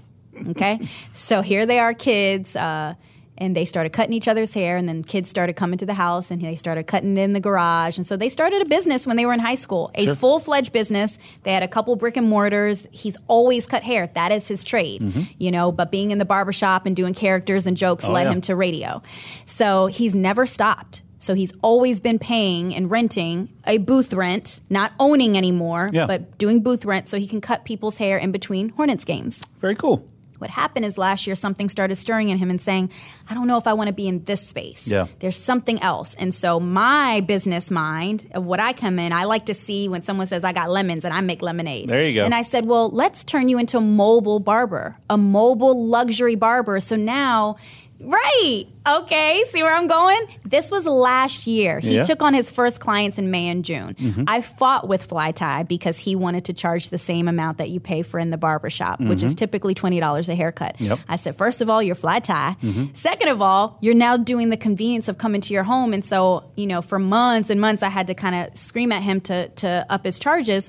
Okay, so here they are, kids, uh, and they started cutting each other's hair, and then kids started coming to the house, and they started cutting in the garage, and so they started a business when they were in high school, a sure. full-fledged business. They had a couple brick and mortars. He's always cut hair. That is his trade, mm-hmm. you know, but being in the barbershop and doing characters and jokes oh, led yeah. him to radio. So he's never stopped. So he's always been paying and renting a booth rent, not owning anymore, yeah. but doing booth rent so he can cut people's hair in between Hornets games. Very cool. What happened is last year something started stirring in him and saying, I don't know if I want to be in this space. Yeah. There's something else. And so my business mind of what I come in, I like to see when someone says I got lemons and I make lemonade. There you go. And I said, well, let's turn you into a mobile barber, a mobile luxury barber. So now Right. Okay. See where I'm going? This was last year. He yeah. took on his first clients in May and June. Mm-hmm. I fought with Fly Ty because he wanted to charge the same amount that you pay for in the barbershop, mm-hmm. which is typically twenty dollars a haircut. Yep. I said, first of all, you're Fly Ty. Mm-hmm. Second of all, you're now doing the convenience of coming to your home. And so, you know, for months and months, I had to kind of scream at him to, to up his charges.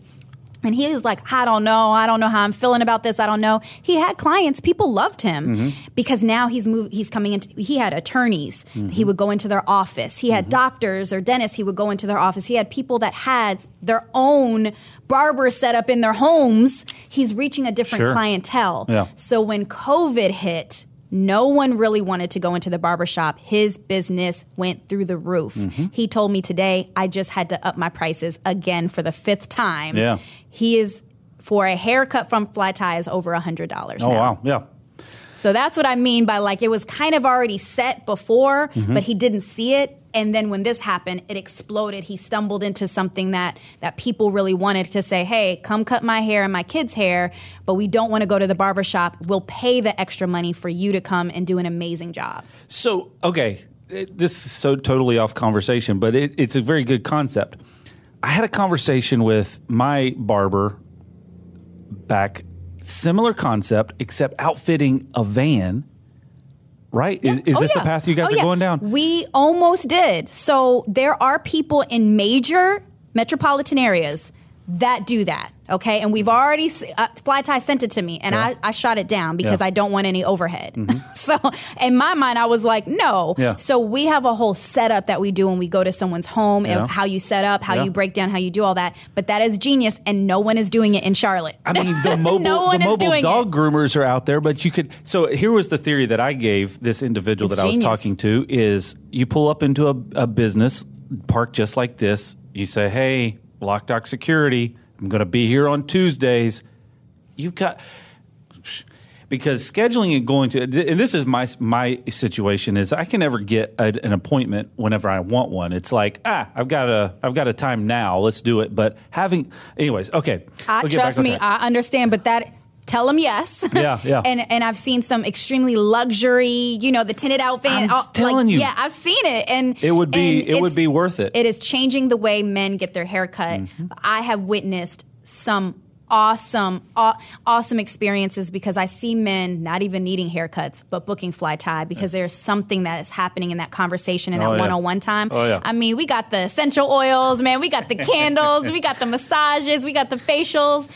And he was like, I don't know. I don't know how I'm feeling about this. I don't know. He had clients. People loved him mm-hmm. because now he's moved, he's coming in. He had attorneys. Mm-hmm. He would go into their office. He had mm-hmm. doctors or dentists. He would go into their office. He had people that had their own barber set up in their homes. He's reaching a different sure. clientele. Yeah. So when COVID hit, no one really wanted to go into the barbershop. His business went through the roof. Mm-hmm. He told me today, I just had to up my prices again for the fifth time. Yeah. He is, for a haircut from Fly Ty, is over one hundred dollars oh, now. Wow. Yeah. So that's what I mean by, like, it was kind of already set before, mm-hmm. but he didn't see it. And then when this happened, it exploded. He stumbled into something that, that people really wanted to say, hey, come cut my hair and my kids' hair, but we don't want to go to the barbershop. We'll pay the extra money for you to come and do an amazing job. So, okay, it, this is so totally off conversation, but it, it's a very good concept. I had a conversation with my barber back similar concept, except outfitting a van, right? Yeah. Is, is oh, this yeah. the path you guys oh, are yeah. going down? We almost did. So there are people in major metropolitan areas that do that, okay? And we've already, uh, Fly Ty sent it to me, and yeah. I, I shot it down because yeah. I don't want any overhead. Mm-hmm. So in my mind, I was like, no. Yeah. So we have a whole setup that we do when we go to someone's home, yeah. how you set up, how yeah. you break down, how you do all that. But that is genius, and no one is doing it in Charlotte. I mean, the mobile, no the mobile dog it. groomers are out there, but you could, so here was the theory that I gave this individual it's that genius. I was talking to, is you pull up into a, a business, park just like this, you say, hey, LockDoc Security, I'm going to be here on Tuesdays. You've got – because scheduling and going to – and this is my my situation is I can never get a, an appointment whenever I want one. It's like, ah, I've got a, I've got a time now. Let's do it. But having – anyways, okay. I, we'll trust me, I understand, but that – tell them yes. Yeah, yeah. and and I've seen some extremely luxury, you know, the tinted out van. I'm telling like, you. Yeah, I've seen it. And it would be and it would be worth it. It is changing the way men get their haircut. Mm-hmm. I have witnessed some awesome, aw- awesome experiences because I see men not even needing haircuts, but booking Fly Ty because there's something that is happening in that conversation and that oh, yeah. one-on-one time. Oh, yeah. I mean, we got the essential oils, man. We got the candles. We got the massages. We got the facials.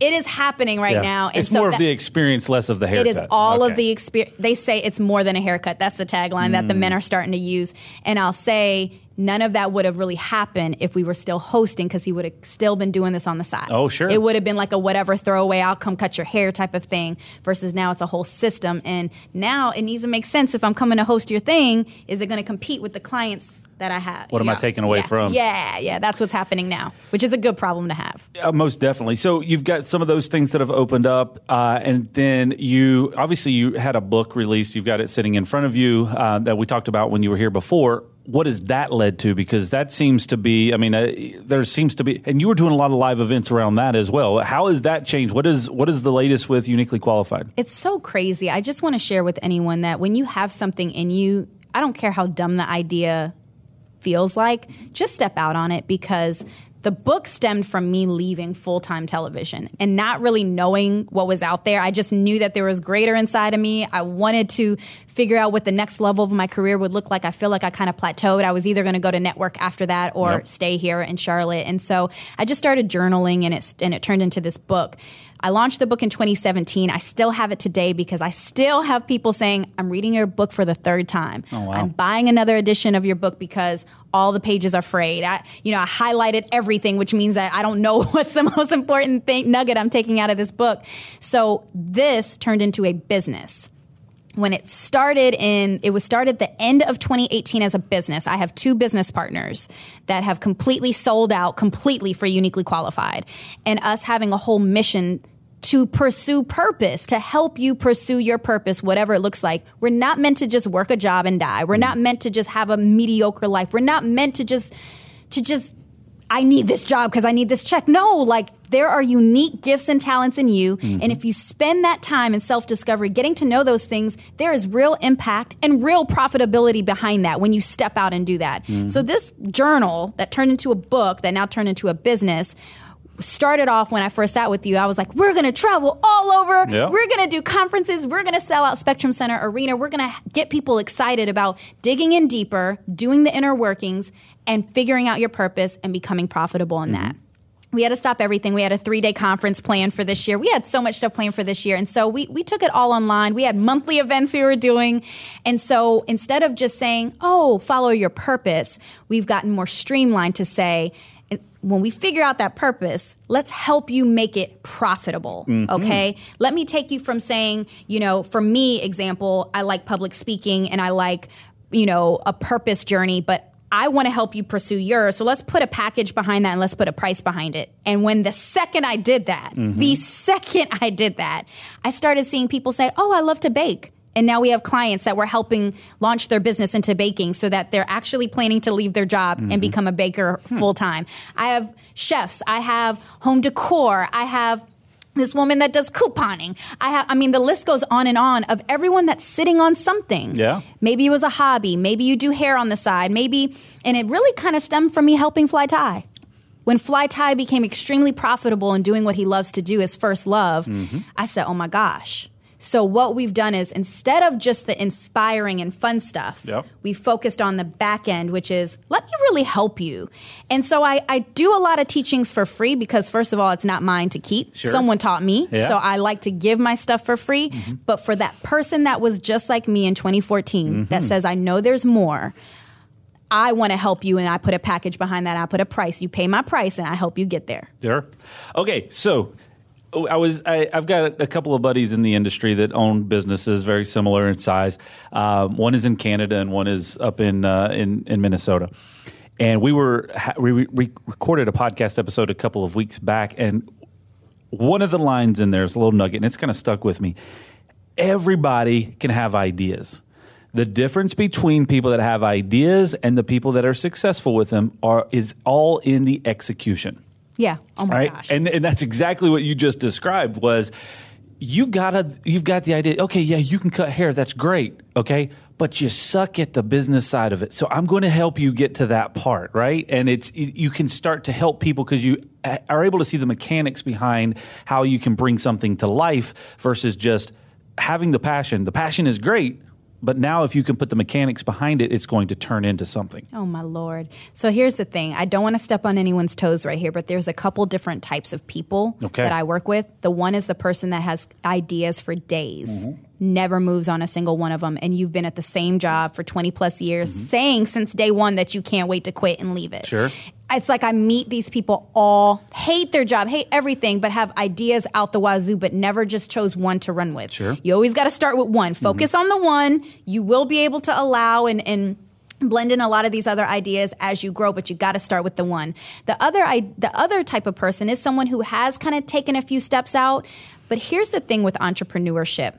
It is happening right yeah. now. And it's so more of that, the experience, less of the haircut. It is all okay. of the experience. They say it's more than a haircut. That's the tagline mm. that the men are starting to use. And I'll say none of that would have really happened if we were still hosting because he would have still been doing this on the side. Oh, sure. It would have been like a whatever throwaway, I'll come cut your hair type of thing versus now it's a whole system. And now it needs to make sense if I'm coming to host your thing, is it going to compete with the clients that I have? What am know? I taking away yeah. from? Yeah, yeah, that's what's happening now, which is a good problem to have. Uh, most definitely. So you've got some of those things that have opened up, uh, and then you obviously you had a book released. You've got it sitting in front of you uh, that we talked about when you were here before. What has that led to? Because that seems to be, I mean, uh, there seems to be, and you were doing a lot of live events around that as well. How has that changed? What is what is the latest with Uniquely Qualified? It's so crazy. I just want to share with anyone that when you have something in you, I don't care how dumb the idea feels like, just step out on it, because the book stemmed from me leaving full-time television and not really knowing what was out there. I just knew that there was greater inside of me. I wanted to figure out what the next level of my career would look like. I feel like I kind of plateaued. I was either going to go to network after that or yep. stay here in Charlotte. And so I just started journaling, and it, and it turned into this book. I launched the book in twenty seventeen. I still have it today because I still have people saying, I'm reading your book for the third time. Oh, wow. I'm buying another edition of your book because all the pages are frayed. I, you know, I highlighted everything, which means that I don't know what's the most important thing, nugget I'm taking out of this book. So this turned into a business. When it started in, it was started the end of twenty eighteen as a business. I have two business partners that have completely sold out completely for Uniquely Qualified, and us having a whole mission to pursue purpose, to help you pursue your purpose, whatever it looks like. We're not meant to just work a job and die. We're not meant to just have a mediocre life. We're not meant to just, to just, I need this job because I need this check. No, like There are unique gifts and talents in you. Mm-hmm. And if you spend that time in self-discovery, getting to know those things, there is real impact and real profitability behind that when you step out and do that. Mm-hmm. So this journal that turned into a book that now turned into a business started off when I first sat with you. I was like, we're going to travel all over. Yeah. We're going to do conferences. We're going to sell out Spectrum Center Arena. We're going to get people excited about digging in deeper, doing the inner workings, and figuring out your purpose and becoming profitable in mm-hmm. that. We had to stop everything. We had a three-day conference planned for this year. We had so much stuff planned for this year. And so we we took it all online. We had monthly events we were doing. And so instead of just saying, oh, follow your purpose, we've gotten more streamlined to say, when we figure out that purpose, let's help you make it profitable, mm-hmm. okay? Let me take you from saying, you know, for me, example, I like public speaking and I like, you know, a purpose journey, but I want to help you pursue yours. So let's put a package behind that and let's put a price behind it. And when the second I did that, mm-hmm. the second I did that, I started seeing people say, oh, I love to bake. And now we have clients that we're helping launch their business into baking so that they're actually planning to leave their job mm-hmm. and become a baker hmm. full time. I have chefs. I have home decor. I have this woman that does couponing. I have, I mean, the list goes on and on of everyone that's sitting on something. Yeah. Maybe it was a hobby. Maybe you do hair on the side. Maybe, and it really kind of stemmed from me helping Fly Ty. When Fly Ty became extremely profitable and doing what he loves to do, his first love, mm-hmm. I said, oh my gosh. So what we've done is instead of just the inspiring and fun stuff, yep. we focused on the back end, which is let me really help you. And so I, I do a lot of teachings for free because, first of all, it's not mine to keep. Sure. Someone taught me. Yeah. So I like to give my stuff for free. Mm-hmm. But for that person that was just like me in twenty fourteen mm-hmm. that says, I know there's more, I want to help you, and I put a package behind that. I put a price. You pay my price, and I help you get there. Sure. Okay, so I was. I, I've got a couple of buddies in the industry that own businesses very similar in size. Um, one is in Canada, and one is up in uh, in, in Minnesota. And we were we, we recorded a podcast episode a couple of weeks back, and one of the lines in there is a little nugget, and it's kind of stuck with me. Everybody can have ideas. The difference between people that have ideas and the people that are successful with them are is all in the execution. Yeah. Oh my right? gosh. And and that's exactly what you just described was you gotta you've got the idea, okay, yeah, you can cut hair, that's great, okay? But you suck at the business side of it. So I'm going to help you get to that part, right? And it's you can start to help people because you are able to see the mechanics behind how you can bring something to life versus just having the passion. The passion is great. But now if you can put the mechanics behind it, it's going to turn into something. Oh, my Lord. So here's the thing. I don't want to step on anyone's toes right here, but there's a couple different types of people okay. that I work with. The one is the person that has ideas for days, mm-hmm. never moves on a single one of them. And you've been at the same job for twenty plus years mm-hmm. saying since day one that you can't wait to quit and leave it. Sure. It's like I meet these people all, hate their job, hate everything, but have ideas out the wazoo, but never just chose one to run with. Sure. You always got to start with one. Focus mm-hmm. on the one. You will be able to allow and, and blend in a lot of these other ideas as you grow, but you got to start with the one. The other, I, the other type of person is someone who has kind of taken a few steps out. But here's the thing with entrepreneurship.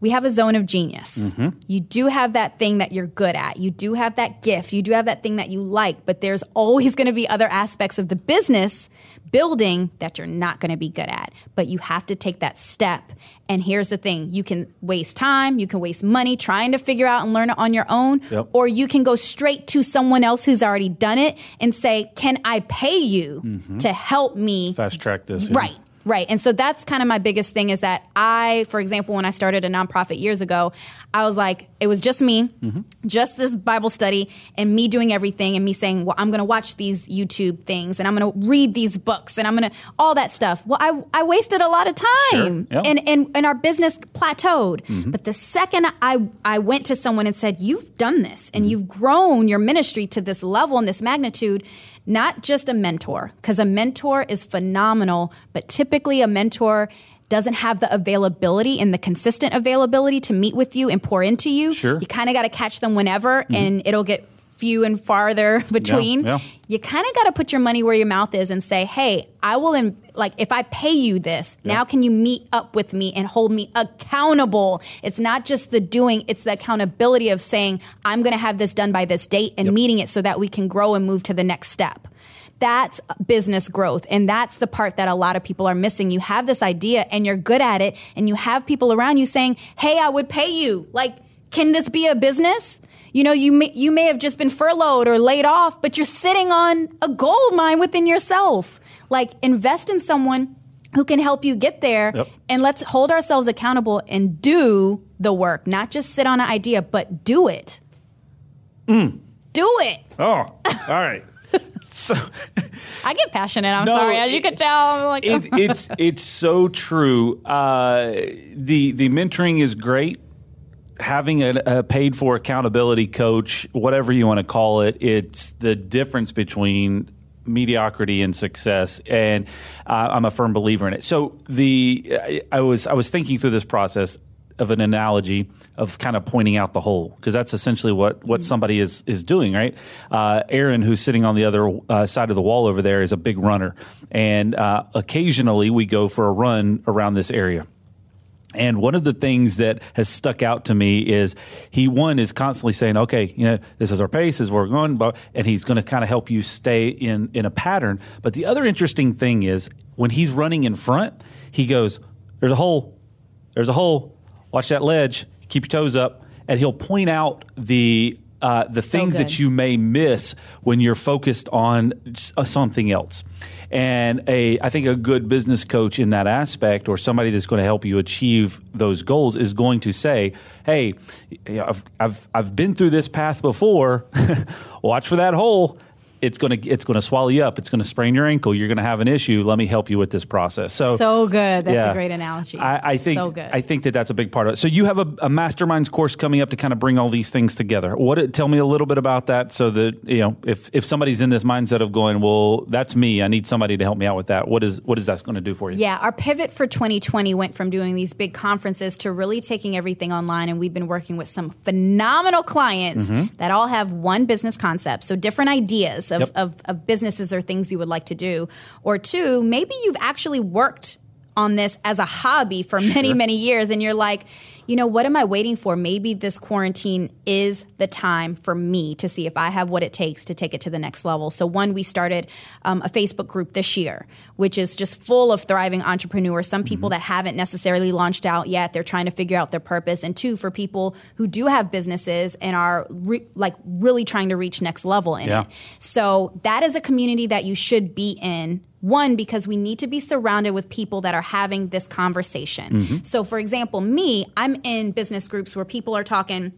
We have a zone of genius. Mm-hmm. You do have that thing that you're good at. You do have that gift. You do have that thing that you like, but there's always going to be other aspects of the business building that you're not going to be good at, but you have to take that step. And here's the thing. You can waste time. You can waste money trying to figure out and learn it on your own, yep. or you can go straight to someone else who's already done it and say, can I pay you mm-hmm. to help me? Fast track this. Yeah. Right. Right. And so that's kind of my biggest thing is that I, for example, when I started a nonprofit years ago, I was like, it was just me, mm-hmm. just this Bible study and me doing everything and me saying, well, I'm going to watch these YouTube things and I'm going to read these books and I'm going to all that stuff. Well, I, I wasted a lot of time sure. yep. and, and, and our business plateaued. Mm-hmm. But the second I, I went to someone and said, you've done this and mm-hmm. you've grown your ministry to this level and this magnitude, not just a mentor, because a mentor is phenomenal, but typically a mentor doesn't have the availability and the consistent availability to meet with you and pour into you. Sure. You kind of got to catch them whenever, mm-hmm. and it'll get few and farther between. Yeah, yeah. You kind of got to put your money where your mouth is and say, hey, I will, in- like, if I pay you this, yeah. now can you meet up with me and hold me accountable? It's not just the doing, it's the accountability of saying, I'm going to have this done by this date and yep. meeting it so that we can grow and move to the next step. That's business growth. And that's the part that a lot of people are missing. You have this idea and you're good at it and you have people around you saying, hey, I would pay you. Like, can this be a business? You know, you may, you may have just been furloughed or laid off, but you're sitting on a gold mine within yourself. Like, invest in someone who can help you get there. Yep. And let's hold ourselves accountable and do the work, not just sit on an idea, but do it. Mm. Do it. Oh, all right. So I get passionate. I'm no, sorry. As it, you can tell, I'm like it, it's it's so true. Uh, the the mentoring is great. Having a, a paid for accountability coach, whatever you want to call it, it's the difference between mediocrity and success, and uh, I'm a firm believer in it. So the I was I was thinking through this process of an analogy of kind of pointing out the hole, because that's essentially what, what somebody is is doing, right? Uh, Aaron, who's sitting on the other uh, side of the wall over there, is a big runner, and uh, occasionally we go for a run around this area. And one of the things that has stuck out to me is he, one, is constantly saying, okay, you know, this is our pace, this is where we're going, and he's going to kind of help you stay in, in a pattern. But the other interesting thing is when he's running in front, he goes, there's a hole, there's a hole, watch that ledge, keep your toes up, and he'll point out the uh, the so things good. that you may miss when you're focused on something else. And a, I think a good business coach in that aspect, or somebody that's going to help you achieve those goals, is going to say, "Hey, I've I've, I've been through this path before. Watch for that hole. It's gonna it's gonna swallow you up. It's gonna sprain your ankle. You're gonna have an issue. Let me help you with this process." So so good. That's yeah. a great analogy. I, I think so good. I think that that's a big part of it. So you have a, a masterminds course coming up to kind of bring all these things together. What? Tell me a little bit about that, so that, you know, if if somebody's in this mindset of going, well, that's me, I need somebody to help me out with that. What is what is that going to do for you? Yeah, our pivot for twenty twenty went from doing these big conferences to really taking everything online, and we've been working with some phenomenal clients mm-hmm. that all have one business concept. So different ideas of, yep. of, of businesses or things you would like to do. Or two, maybe you've actually worked on this as a hobby for many, sure. many years, and you're like, you know, what am I waiting for? Maybe this quarantine is the time for me to see if I have what it takes to take it to the next level. So one, we started um, a Facebook group this year, which is just full of thriving entrepreneurs, some people mm-hmm. that haven't necessarily launched out yet. They're trying to figure out their purpose. And two, for people who do have businesses and are re- like really trying to reach next level in yeah. it. So that is a community that you should be in. One, because we need to be surrounded with people that are having this conversation. Mm-hmm. So, for example, me, I'm in business groups where people are talking,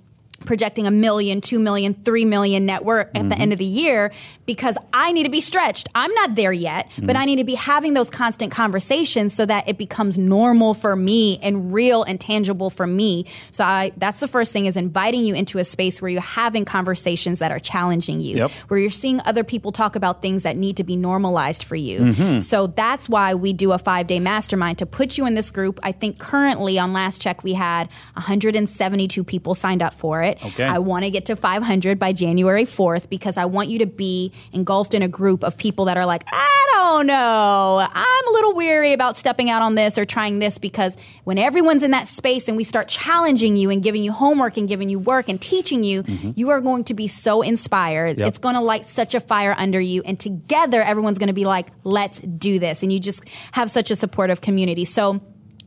projecting a million, two million, three million net worth at mm-hmm. the end of the year, because I need to be stretched. I'm not there yet, mm-hmm. but I need to be having those constant conversations so that it becomes normal for me and real and tangible for me. So I, that's the first thing, is inviting you into a space where you're having conversations that are challenging you, yep. where you're seeing other people talk about things that need to be normalized for you. Mm-hmm. So that's why we do a five-day mastermind to put you in this group. I think currently on last check, we had one hundred seventy-two people signed up for it. Okay. I want to get to five hundred by January fourth, because I want you to be engulfed in a group of people that are like, I don't know, I'm a little weary about stepping out on this or trying this, because when everyone's in that space and we start challenging you and giving you homework and giving you work and teaching you, mm-hmm. you are going to be so inspired. Yep. It's going to light such a fire under you. And together, everyone's going to be like, let's do this. And you just have such a supportive community. So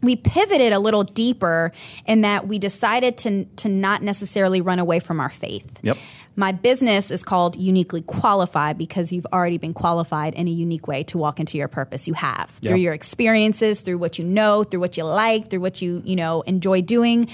we pivoted a little deeper in that we decided to to not necessarily run away from our faith. Yep. My business is called Uniquely Qualified, because you've already been qualified in a unique way to walk into your purpose. You have, through yep. your experiences, through what you know, through what you like, through what you, you know, enjoy doing.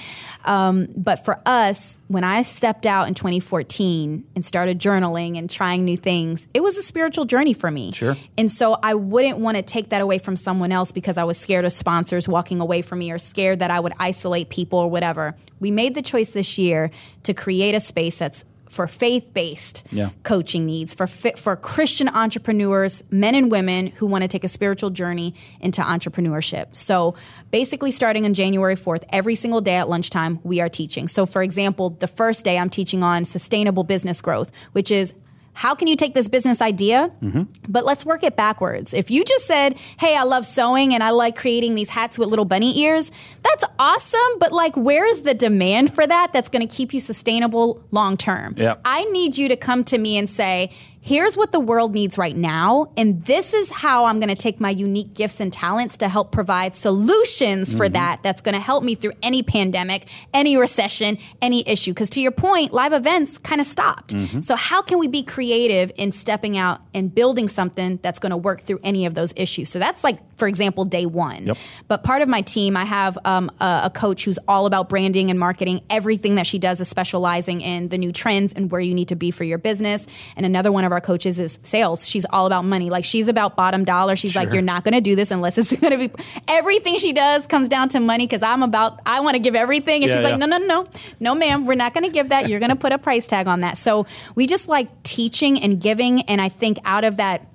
Um, but for us, when I stepped out in twenty fourteen and started journaling and trying new things, it was a spiritual journey for me. Sure. And so I wouldn't want to take that away from someone else, because I was scared of sponsors walking away from me, or scared that I would isolate people or whatever. We made the choice this year to create a space that's for faith-based yeah. coaching needs, for fit, for Christian entrepreneurs, men and women who want to take a spiritual journey into entrepreneurship. So basically, starting on January fourth, every single day at lunchtime, we are teaching. So for example, the first day I'm teaching on sustainable business growth, which is, how can you take this business idea? Mm-hmm. But let's work it backwards. If you just said, hey, I love sewing and I like creating these hats with little bunny ears, that's awesome. But like, where is the demand for that that's going to keep you sustainable long term? Yep. I need you to come to me and say, here's what the world needs right now, and this is how I'm going to take my unique gifts and talents to help provide solutions mm-hmm. for that that's going to help me through any pandemic, any recession, any issue. Because to your point, live events kind of stopped. Mm-hmm. So how can we be creative in stepping out and building something that's going to work through any of those issues? So that's like, for example, day one. Yep. But part of my team, I have um, a, a coach who's all about branding and marketing. Everything that she does is specializing in the new trends and where you need to be for your business. And another one of our coaches is sales. She's all about money. Like, she's about bottom dollar. She's sure. like, you're not going to do this unless it's going to be... Everything she does comes down to money because I'm about... I want to give everything. And yeah, she's yeah. like, no, no, no. No, ma'am. We're not going to give that. You're going to put a price tag on that. So we just like teaching and giving. And I think out of that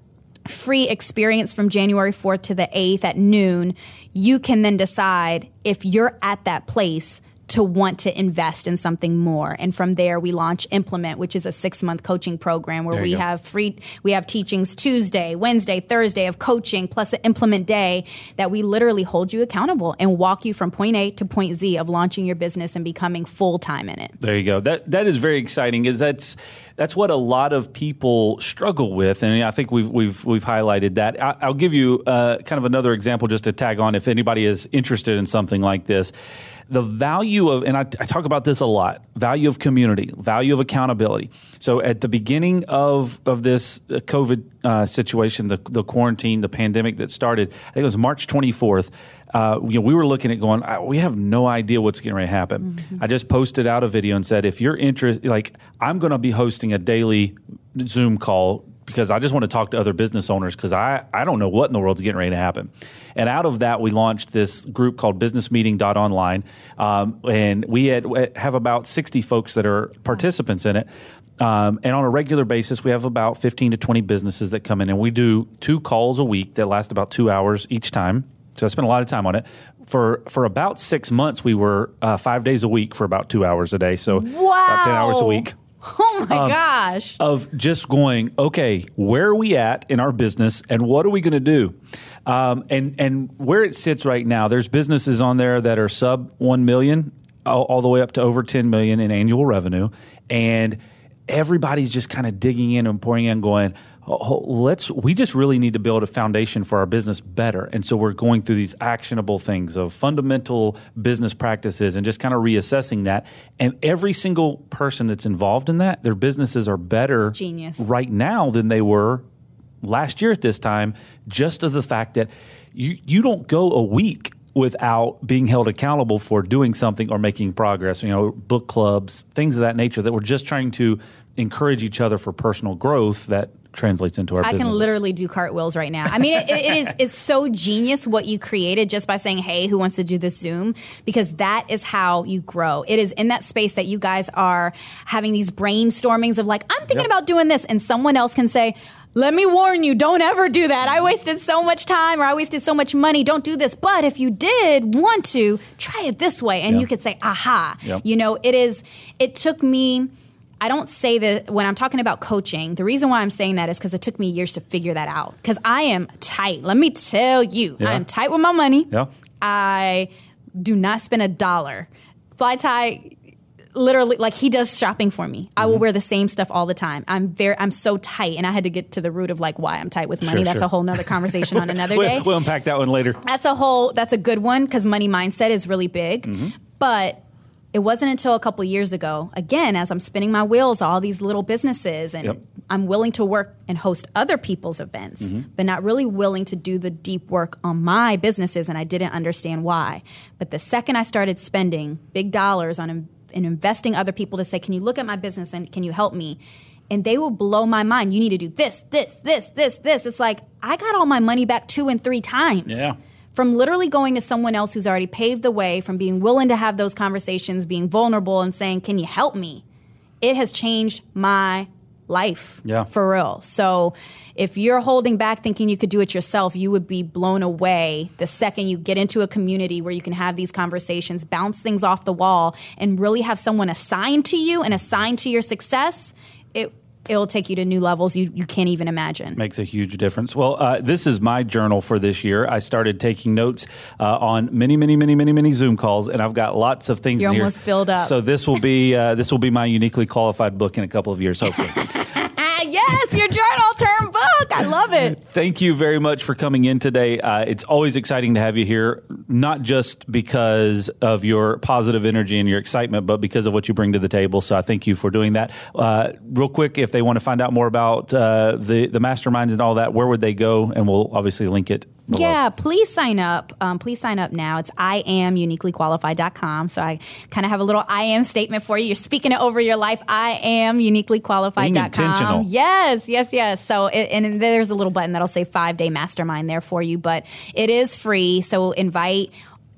free experience from January fourth to the eighth at noon, you can then decide if you're at that place to want to invest in something more. And from there, we launch Implement, which is a six-month coaching program where we go. have free, we have teachings Tuesday, Wednesday, Thursday of coaching, plus an Implement day that we literally hold you accountable and walk you from point A to point Z of launching your business and becoming full-time in it. There you go. That That is very exciting. Is that's that's what a lot of people struggle with. And I think we've we've we've highlighted that. I, I'll give you uh, kind of another example just to tag on if anybody is interested in something like this. The value of, and I, I talk about this a lot, value of community, value of accountability. So at the beginning of, of this COVID uh, situation, the, the quarantine, the pandemic that started, I think it was March twenty-fourth, uh, you know, we were looking at going, we have no idea what's going to happen. Mm-hmm. I just posted out a video and said, if you're interested, like, I'm going to be hosting a daily Zoom call because I just want to talk to other business owners because I, I don't know what in the world's getting ready to happen. And out of that, we launched this group called business meeting dot online. Um, and we had, have about sixty folks that are participants in it. Um, and on a regular basis, we have about fifteen to twenty businesses that come in. And we do two calls a week that last about two hours each time. So I spent a lot of time on it. For for about six months, we were uh, five days a week for about two hours a day. So wow. about ten hours a week. Oh, my um, gosh. Of just going, okay, where are we at in our business and what are we going to do? Um, and, and where it sits right now, there's businesses on there that are sub one million all, all the way up to over ten million in annual revenue. And everybody's just kind of digging in and pouring in going, oh, let's, we just really need to build a foundation for our business better. And so we're going through these actionable things of fundamental business practices and just kind of reassessing that. And every single person that's involved in that, their businesses are better right now than they were last year at this time, just of the fact that you, you don't go a week without being held accountable for doing something or making progress, you know, book clubs, things of that nature that we're just trying to encourage each other for personal growth that translates into our business. I can literally do cartwheels right now. I mean, it, it is it's so genius what you created just by saying, hey, who wants to do this Zoom? Because that is how you grow. It is in that space that you guys are having these brainstormings of like, I'm thinking yep. about doing this. And someone else can say, let me warn you, don't ever do that. I wasted so much time or I wasted so much money. Don't do this. But if you did want to, try it this way. And yep. you could say, aha. Yep. You know, it is, it took me... I don't say that when I'm talking about coaching, the reason why I'm saying that is because it took me years to figure that out because I am tight. Let me tell you, yeah. I'm tight with my money. Yeah. I do not spend a dollar. Fly Ty, literally, like he does shopping for me. Mm-hmm. I will wear the same stuff all the time. I'm very, I'm so tight. And I had to get to the root of like why I'm tight with money. Sure, that's sure. a whole nother conversation on another we'll, day. We'll unpack that one later. That's a whole, that's a good one because money mindset is really big. Mm-hmm. But it wasn't until a couple years ago, again, as I'm spinning my wheels, all these little businesses, and yep. I'm willing to work and host other people's events, mm-hmm. but not really willing to do the deep work on my businesses, and I didn't understand why. But the second I started spending big dollars on and investing other people to say, can you look at my business and can you help me? And they will blow my mind. You need to do this, this, this, this, this. It's like I got all my money back two and three times. Yeah. From literally going to someone else who's already paved the way, from being willing to have those conversations, being vulnerable and saying, can you help me? It has changed my life, yeah. for real. So if you're holding back thinking you could do it yourself, you would be blown away the second you get into a community where you can have these conversations, bounce things off the wall, and really have someone assigned to you and assigned to your success. It It'll take you to new levels you, you can't even imagine. Makes a huge difference. Well, uh, this is my journal for this year. I started taking notes uh, on many, many, many, many, many Zoom calls, and I've got lots of things. You're in here. You're almost filled up. So this will be uh, this will be my uniquely qualified book in a couple of years, hopefully. Yes, your journal. I love it. Thank you very much for coming in today. Uh, it's always exciting to have you here, not just because of your positive energy and your excitement, but because of what you bring to the table. So I thank you for doing that. Uh, real quick, if they want to find out more about uh, the, the masterminds and all that, where would they go? And we'll obviously link it below. Yeah, please sign up. Um, please sign up now. It's I am uniquely qualified dot com. So I kind of have a little I am statement for you. You're speaking it over your life. I am uniquely qualified dot com. Yes, yes, yes. So, it, and there's a little button that'll say five-day mastermind there for you, but it is free. So invite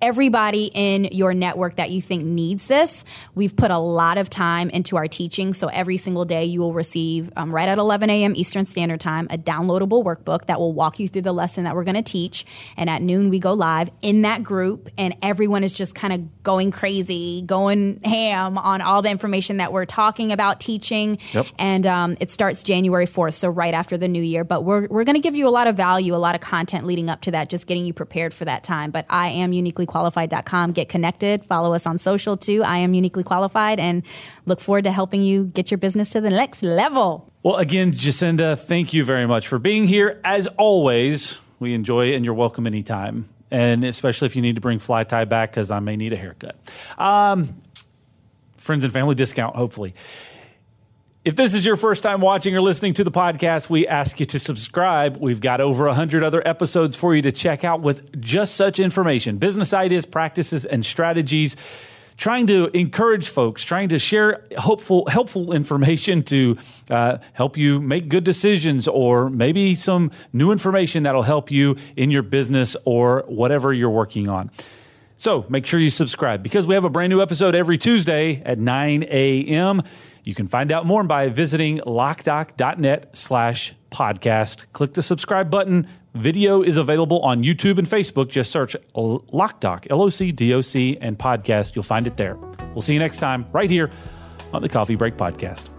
everybody in your network that you think needs this. We've put a lot of time into our teaching. So every single day you will receive um, right at eleven a.m. Eastern Standard Time, a downloadable workbook that will walk you through the lesson that we're going to teach. And at noon, we go live in that group. And everyone is just kind of going crazy, going ham on all the information that we're talking about teaching. Yep. And um, it starts January fourth. So right after the new year. But we're, we're going to give you a lot of value, a lot of content leading up to that, just getting you prepared for that time. But I am uniquely qualified dot com. Get connected. Follow us on social too. I am uniquely qualified, and look forward to helping you get your business to the next level. Well, again, Jacinda, thank you very much for being here. As always, we enjoy it, and you're welcome anytime. And especially if you need to bring Fly Ty back, because I may need a haircut. Um, friends and family discount, hopefully. If this is your first time watching or listening to the podcast, we ask you to subscribe. We've got over one hundred other episodes for you to check out with just such information, business ideas, practices, and strategies, trying to encourage folks, trying to share hopeful, helpful information to uh, help you make good decisions, or maybe some new information that'll help you in your business or whatever you're working on. So make sure you subscribe, because we have a brand new episode every Tuesday at nine a.m. You can find out more by visiting lockdoc dot net slash podcast. Click the subscribe button. Video is available on YouTube and Facebook. Just search LockDoc, L O C D O C, and podcast. You'll find it there. We'll see you next time right here on the Coffee Break Podcast.